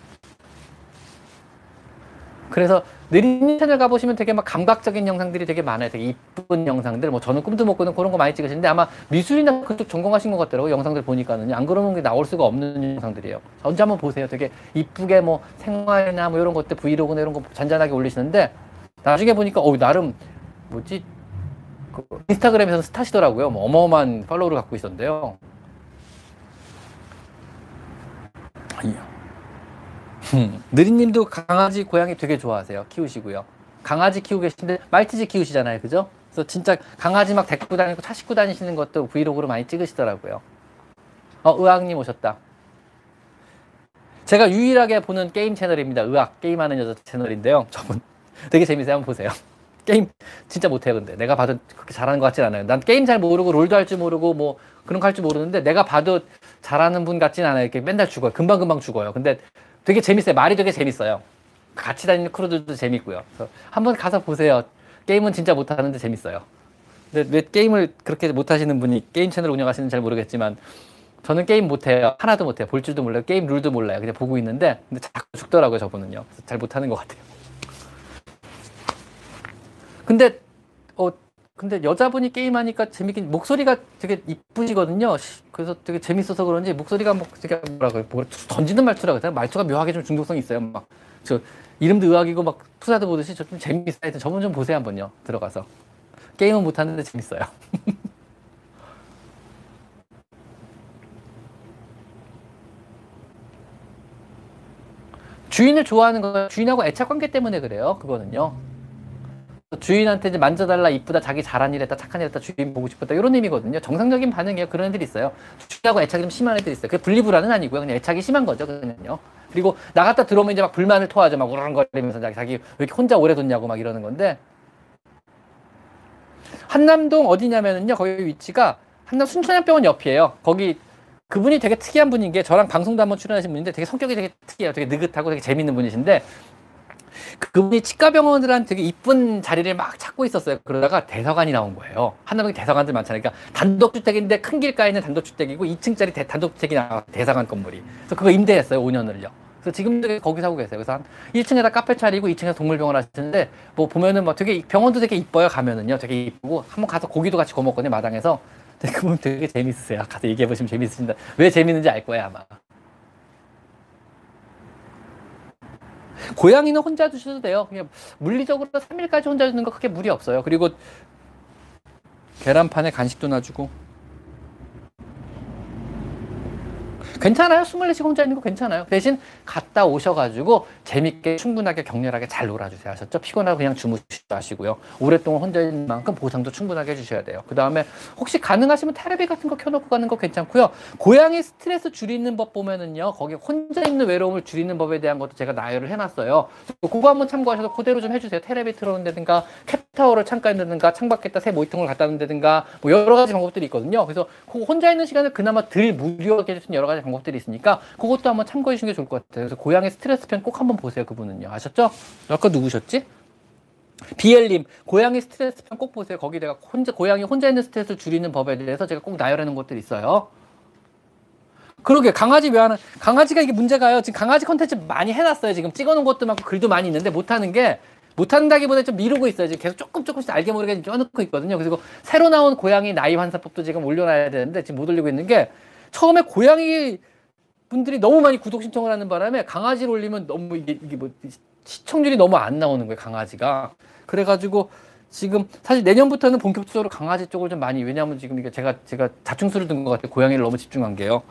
그래서 느린 채널 가보시면 되게 막 감각적인 영상들이 되게 많아요. 되게 이쁜 영상들, 뭐 저는 꿈도 못 꾸는 그런 거 많이 찍으시는데 아마 미술이나 그쪽 전공하신 것 같더라고요. 영상들 보니까는. 안 그러면 나올 수가 없는 영상들이에요. 언제 한번 보세요. 되게 이쁘게 뭐 생활이나 뭐 이런 것들, 브이로그나 이런 거 잔잔하게 올리시는데 나중에 보니까 나름 인스타그램에서는 스타시더라고요. 뭐 어마어마한 팔로우를 갖고 있었는데요. 느린님도 강아지 고양이 되게 좋아하세요. 키우시고요. 강아지 키우고 계신데 말티즈 키우시잖아요, 그죠? 그래서 진짜 강아지 막 데리고 다니고 차 싣고 다니시는 것도 브이로그로 많이 찍으시더라고요. 의학님 오셨다. 제가 유일하게 보는 게임 채널입니다. 의학 게임하는 여자 채널인데요, 저분 되게 재밌어요. 한번 보세요. 게임 진짜 못해요. 근데 내가 봐도 그렇게 잘하는 것 같진 않아요. 난 게임 잘 모르고 롤도 할 줄 모르고 뭐 그런 거 할 줄 모르는데 내가 봐도 잘하는 분 같진 않아요. 이렇게 맨날 죽어요. 금방금방 죽어요. 근데 되게 재밌어요. 말이 되게 재밌어요. 같이 다니는 크루들도 재밌고요. 그래서 한번 가서 보세요. 게임은 진짜 못하는데 재밌어요. 근데 왜 게임을 그렇게 못하시는 분이 게임 채널 운영하시는지 잘 모르겠지만, 저는 게임 못해요. 하나도 못해요. 볼 줄도 몰라요. 게임 룰도 몰라요. 그냥 보고 있는데 근데 자꾸 죽더라고요, 저분은요. 잘 못하는 것 같아요. 근데 근데 여자분이 게임하니까 재밌긴, 목소리가 되게 이쁘시거든요. 그래서 되게 재밌어서 그런지 목소리가 뭐 되게 뭐라고 던지는 말투라고 해요. 말투가 묘하게 좀 중독성이 있어요. 막 저 이름도 의학이고 막 투사도 보듯이 저 좀 재밌어요. 하여튼 저분 좀 보세요 한번요. 들어가서 게임은 못하는데 재밌어요. 주인을 좋아하는 건 주인하고 애착 관계 때문에 그래요. 그거는요. 주인한테 이제 만져달라, 이쁘다, 자기 잘한 일 했다, 착한 일 했다, 주인 보고 싶었다, 이런 의미거든요. 정상적인 반응이에요. 그런 애들이 있어요. 주인하고 애착이 좀 심한 애들이 있어요. 그게 분리불안은 아니고요. 그냥 애착이 심한 거죠. 그냥요. 그리고 나갔다 들어오면 이제 막 불만을 토하죠. 막 우렁거리면서 자기 왜 이렇게 혼자 오래 뒀냐고 막 이러는 건데. 한남동 어디냐면은요. 거기 위치가 한남 순천향병원 옆이에요. 거기 그분이 되게 특이한 분인 게, 저랑 방송도 한번 출연하신 분인데 되게 성격이 되게 특이해요. 되게 느긋하고 되게 재밌는 분이신데, 그분이 치과병원들한 되게 이쁜 자리를 막 찾고 있었어요. 그러다가 대서관이 나온 거예요. 한남동에 대서관들 많잖아요. 그러니까 단독주택인데 큰 길가에 있는 단독주택이고 2층짜리 단독주택이 나와서 대서관 건물이. 그래서 그거 임대했어요. 5년을요. 그래서 지금도 거기 사고 계세요. 그래서 한 1층에다 카페 차리고 2층에서 동물병원 하시는데, 뭐 보면은 뭐 되게 병원도 되게 이뻐요. 가면은요. 되게 이쁘고, 한번 가서 고기도 같이 구워 먹거든요. 마당에서. 그분 되게 재밌으세요. 가서 얘기해 보시면 재밌으신다. 왜 재밌는지 알 거예요, 아마. 고양이는 혼자 두셔도 돼요. 그냥 물리적으로 3일까지 혼자 두는 거 크게 무리 없어요. 그리고 계란판에 간식도 놔주고 괜찮아요. 24시간 혼자 있는 거 괜찮아요. 대신 갔다 오셔가지고 재밌게, 충분하게, 격렬하게 잘 놀아주세요. 아셨죠? 피곤하고 그냥 주무시지 마시고요. 오랫동안 혼자 있는 만큼 보상도 충분하게 해주셔야 돼요. 그 다음에 혹시 가능하시면 테레비 같은 거 켜놓고 가는 거 괜찮고요. 고양이 스트레스 줄이는 법 보면은요, 거기 혼자 있는 외로움을 줄이는 법에 대한 것도 제가 나열을 해놨어요. 그거 한번 참고하셔서 그대로 좀 해주세요. 테레비 틀어놓는다든가, 캣타워를 창가에다든가, 창밖에다 새 모이통을 갖다 놓는다든가, 뭐 여러 가지 방법들이 있거든요. 그래서 그거 혼자 있는 시간을 그나마 덜 무료하게 해줄 수 있는 여러 가지 방법들이 있으니까 그것도 한번 참고해 주시는 게 좋을 것 같아요. 그래서 고양이 스트레스 편 꼭 한번 보세요. 그분은요. 아셨죠? 아까 누구셨지? 비엘님, 고양이 스트레스 편 꼭 보세요. 거기 내가 고양이 혼자 있는 스트레스를 줄이는 법에 대해서 제가 꼭 나열해 놓은 것들이 있어요. 그러게, 강아지 왜 하는, 강아지가 이게 문제가요. 지금 강아지 컨텐츠 많이 해놨어요. 지금 찍어놓은 것도 많고 글도 많이 있는데 못하는 게, 못한다기보다 좀 미루고 있어요. 지금 계속 조금씩 알게 모르게 껴놓고 있거든요. 그리고 새로 나온 고양이 나이 환산법도 지금 올려놔야 되는데 지금 못 올리고 있는 게, 처음에 고양이 분들이 너무 많이 구독 신청을 하는 바람에 강아지를 올리면 너무 이게 뭐 시청률이 너무 안 나오는 거예요, 강아지가. 그래가지고 지금 사실 내년부터는 본격적으로 강아지 쪽을 좀 많이, 왜냐하면 지금 이게 제가 자충수를 둔 것 같아요. 고양이를 너무 집중한 게요.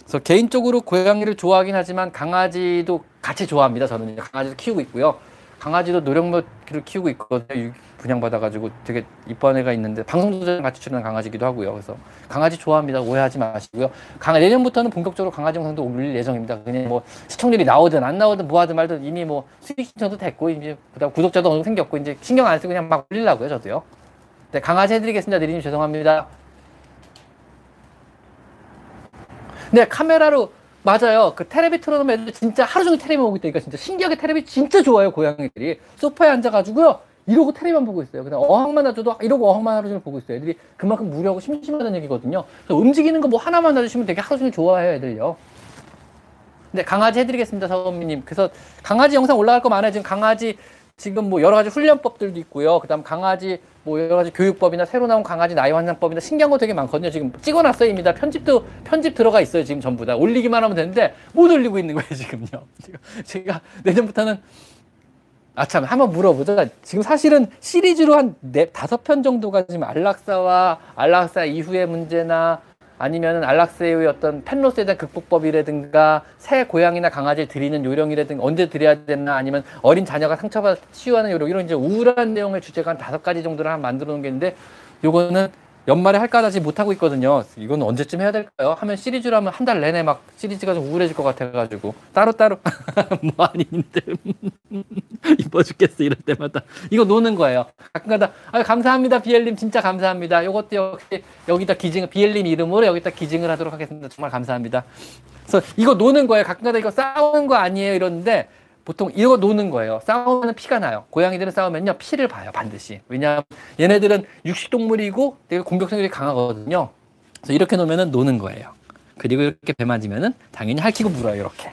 그래서 개인적으로 고양이를 좋아하긴 하지만 강아지도 같이 좋아합니다. 저는 강아지도 키우고 있고요. 강아지도 노령묘를 키우고 있거든요. 분양받아가지고 되게 이쁜 애가 있는데, 방송도 같이 출연한 강아지기도 하고요. 그래서 강아지 좋아합니다. 오해하지 마시고요. 내년부터는 본격적으로 강아지 영상도 올릴 예정입니다. 그냥 뭐 시청률이 나오든 안 나오든 뭐 하든 말든 이미 뭐 수익 신청도 됐고, 이제 그다음 구독자도 어느 정도 생겼고, 이제 신경 안 쓰고 그냥 막 올리려고요, 저도요. 네, 강아지 해드리겠습니다. 대리님 죄송합니다. 네, 카메라로. 맞아요. 그 테레비 틀어놓으면 애들 진짜 하루 종일 테레비만 보고 있다니까. 진짜 신기하게 테레비 진짜 좋아요, 고양이들이. 소파에 앉아가지고요, 이러고 테레비만 보고 있어요. 그냥 어항만 놔줘도 이러고 어항만 하루 종일 보고 있어요. 애들이 그만큼 무료하고 심심하다는 얘기거든요. 그래서 움직이는 거 뭐 하나만 놔주시면 되게 하루 종일 좋아해요, 애들요. 네, 강아지 해드리겠습니다, 서범미님. 그래서 강아지 영상 올라갈 거 많아요. 지금 강아지 지금 뭐 여러 가지 훈련법들도 있고요. 그 다음 강아지 뭐 여러 가지 교육법이나 새로 나온 강아지 나이 환산법이나 신기한 거 되게 많거든요. 지금 찍어놨어요, 이미 다. 편집 들어가 있어요, 지금 전부 다. 올리기만 하면 되는데 못 올리고 있는 거예요, 지금요. 제가 내년부터는, 아 참, 한번 물어보자. 지금 사실은 시리즈로 한 5편 정도가 지금 안락사와 안락사 이후의 문제나, 아니면은 안락사의 어떤 펫로스에 대한 극복법이라든가, 새 고양이나 강아지를 드리는 요령이라든가, 언제 드려야 되나, 아니면 어린 자녀가 상처받아서 치유하는 요령, 이런 이제 우울한 내용의 주제가 한 5가지 정도를 한 만들어 놓은 게 있는데, 요거는 연말에 할까 하다 지금 못하고 있거든요. 이건 언제쯤 해야 될까요? 하면 시리즈로 하면 한 달 내내 막 시리즈가 좀 우울해질 것 같아가지고 따로따로 뭐 아닌데 이뻐 죽겠어 이럴 때마다 이거 노는 거예요. 가끔가다 아, 감사합니다 비엘님, 진짜 감사합니다. 요것도 역시 여기다 기증, 비엘님 이름으로 여기다 기증을 하도록 하겠습니다. 정말 감사합니다. 그래서 이거 노는 거예요. 가끔가다 이거 싸우는 거 아니에요 이러는데, 보통 이거 노는 거예요. 싸우면 피가 나요. 고양이들은 싸우면요, 피를 봐요, 반드시. 왜냐하면 얘네들은 육식동물이고 되게 공격성이 강하거든요. 그래서 이렇게 놓으면 노는 거예요. 그리고 이렇게 배 만지면은 당연히 핥히고 물어요, 이렇게.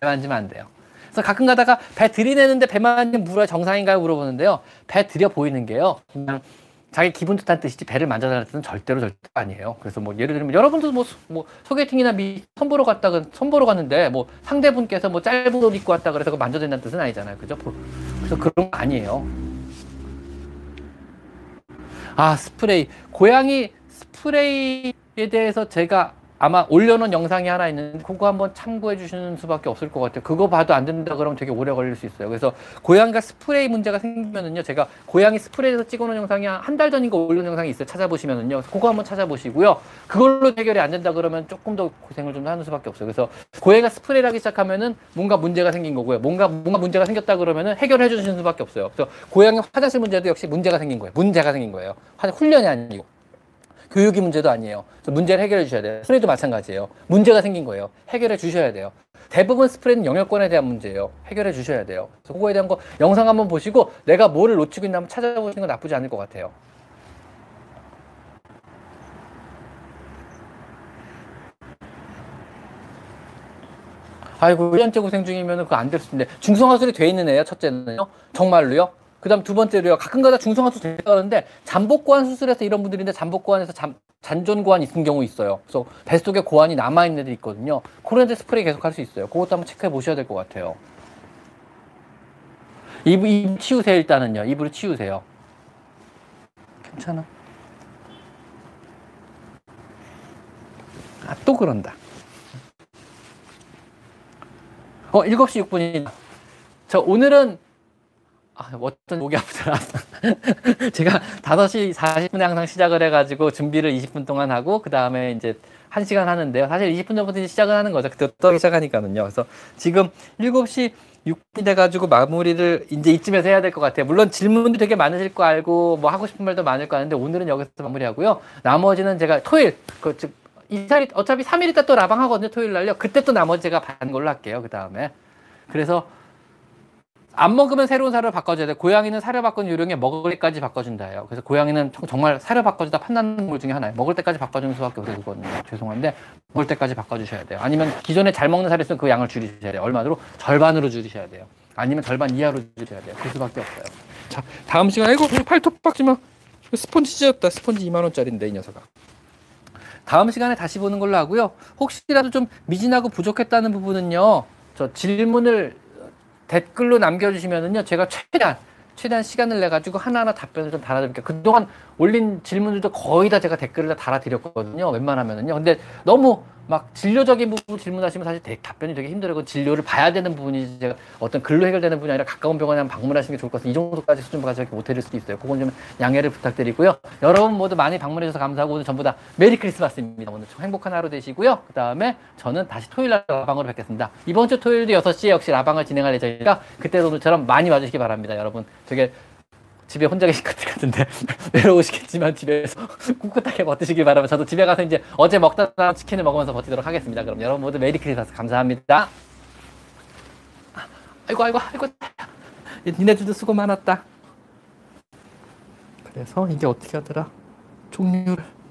배 만지면 안 돼요. 그래서 가끔 가다가 배 들이대는데 배 만지면 물어요, 정상인가요? 물어보는데요. 배 들여 보이는 게요, 그냥 자기 기분 좋다는 뜻이지 배를 만져달라는 뜻은 절대로 아니에요. 그래서 뭐 예를 들면 여러분도 뭐 소개팅이나 선보러 갔는데 뭐 상대분께서 뭐 짧은 옷 입고 왔다 그래서 만져댄다는 뜻은 아니잖아요. 그죠? 그래서 그런 거 아니에요. 아, 스프레이. 고양이 스프레이에 대해서 제가 아마 올려놓은 영상이 하나 있는데 그거 한번 참고해 주시는 수밖에 없을 것 같아요. 그거 봐도 안 된다 그러면 되게 오래 걸릴 수 있어요. 그래서 고양이가 스프레이 문제가 생기면은요, 제가 고양이 스프레이에서 찍어놓은 영상이 한 달 전인가 올려놓은 영상이 있어요. 찾아보시면은요, 그거 한번 찾아보시고요. 그걸로 해결이 안 된다 그러면 조금 더 고생을 좀 하는 수밖에 없어요. 그래서 고양이가 스프레이를 하기 시작하면은 뭔가 문제가 생긴 거고요. 뭔가 문제가 생겼다 그러면은 해결해 주시는 수밖에 없어요. 그래서 고양이 화장실 문제도 역시 문제가 생긴 거예요. 문제가 생긴 거예요. 훈련이 아니고. 교육이 문제도 아니에요. 문제를 해결해 주셔야 돼요. 스프레이도 마찬가지예요. 문제가 생긴 거예요. 해결해 주셔야 돼요. 대부분 스프레이는 영역권에 대한 문제예요. 해결해 주셔야 돼요. 그래서 그거에 대한 거 영상 한번 보시고 내가 뭐를 놓치고 있나 한번 찾아보시는 건 나쁘지 않을 것 같아요. 아이고, 1년째 고생 중이면 그거 안 될 수 있는데. 중성화술이 돼 있는 애예요, 첫째는요. 정말로요. 그 다음 두 번째로요. 가끔가다 중성화술 된다고 하는데 잠복고환 수술해서 이런 분들인데 잠복고환에서 잔존고환이 있는 경우 있어요. 그래서 뱃속에 고환이 남아있는 애들이 있거든요. 그런 애들 스프레이 계속 할 수 있어요. 그것도 한번 체크해 보셔야 될 것 같아요. 입 치우세요. 일단은요. 입으로 치우세요. 괜찮아. 아, 또 그런다. 7시 6분이다. 저 오늘은 아, 어떤 목이 아프더라. 제가 5시 40분에 항상 시작을 해가지고 준비를 20분 동안 하고 그 다음에 이제 1시간 하는데요. 사실 20분 전부터 시작을 하는 거죠. 그때 떠기 시작하니까는요. 그래서 지금 7시 6분이 돼가지고 마무리를 이제 이쯤에서 해야 될 것 같아요. 물론 질문도 되게 많으실 거 알고 뭐 하고 싶은 말도 많을 거 아는데 오늘은 여기서 마무리하고요. 나머지는 제가 토요일, 즉 이사리 어차피 3일 있다 또 라방 하거든요. 토요일 날요. 그때 또 나머지 제가 반 걸로 할게요. 그 다음에 그래서 안 먹으면 새로운 사료를 바꿔줘야 돼. 고양이는 사료 바꾸는 요령에 먹을 때까지 바꿔준다예요. 그래서 고양이는 정말 사료 바꿔주다 판단하는 것 중에 하나예요. 먹을 때까지 바꿔주는 수밖에 없거든요. 죄송한데 먹을 때까지 바꿔주셔야 돼요. 아니면 기존에 잘 먹는 사료 있으면 그 양을 줄이셔야 돼요. 얼마로? 절반으로 줄이셔야 돼요. 아니면 절반 이하로 줄이셔야 돼요. 그 수밖에 없어요. 자, 다음 시간에 아이고 팔톱박지마. 스폰지 찢었다. 스폰지 2만원짜리인데 이 녀석아. 다음 시간에 다시 보는 걸로 하고요. 혹시라도 좀 미진하고 부족했다는 부분은요, 저 질문을 댓글로 남겨주시면은요, 제가 최대한 시간을 내가지고 하나하나 답변을 좀 달아드릴게요. 그동안 올린 질문들도 거의 다 제가 댓글을 다 달아드렸거든요. 웬만하면은요. 근데 너무 막 진료적인 부분 질문하시면 사실 답변이 되게 힘들어요. 그 진료를 봐야 되는 부분이 제가 어떤 글로 해결되는 부분이 아니라 가까운 병원에 한번 방문하시는 게 좋을 것 같아서 이 정도까지 수준을 가지고 못 해드릴 수도 있어요. 그건 좀 양해를 부탁드리고요. 여러분 모두 많이 방문해주셔서 감사하고 오늘 전부 다 메리 크리스마스입니다. 오늘 좀 행복한 하루 되시고요. 그 다음에 저는 다시 토요일 날 라방으로 뵙겠습니다. 이번 주 토요일도 6시에 역시 라방을 진행할 예정이니까 그때도 오늘처럼 많이 와주시기 바랍니다. 여러분 되게 집에 혼자 계실 것 같은데 외로우시겠지만 집에서 꿋꿋하게 버티시길 바라면서 저도 집에 가서 이제 어제 먹다 남은 치킨을 먹으면서 버티도록 하겠습니다. 그럼 여러분 모두 메리 크리스마스 감사합니다. 아이고 니네들도 수고 많았다. 그래서 이게 어떻게 하더라 종류를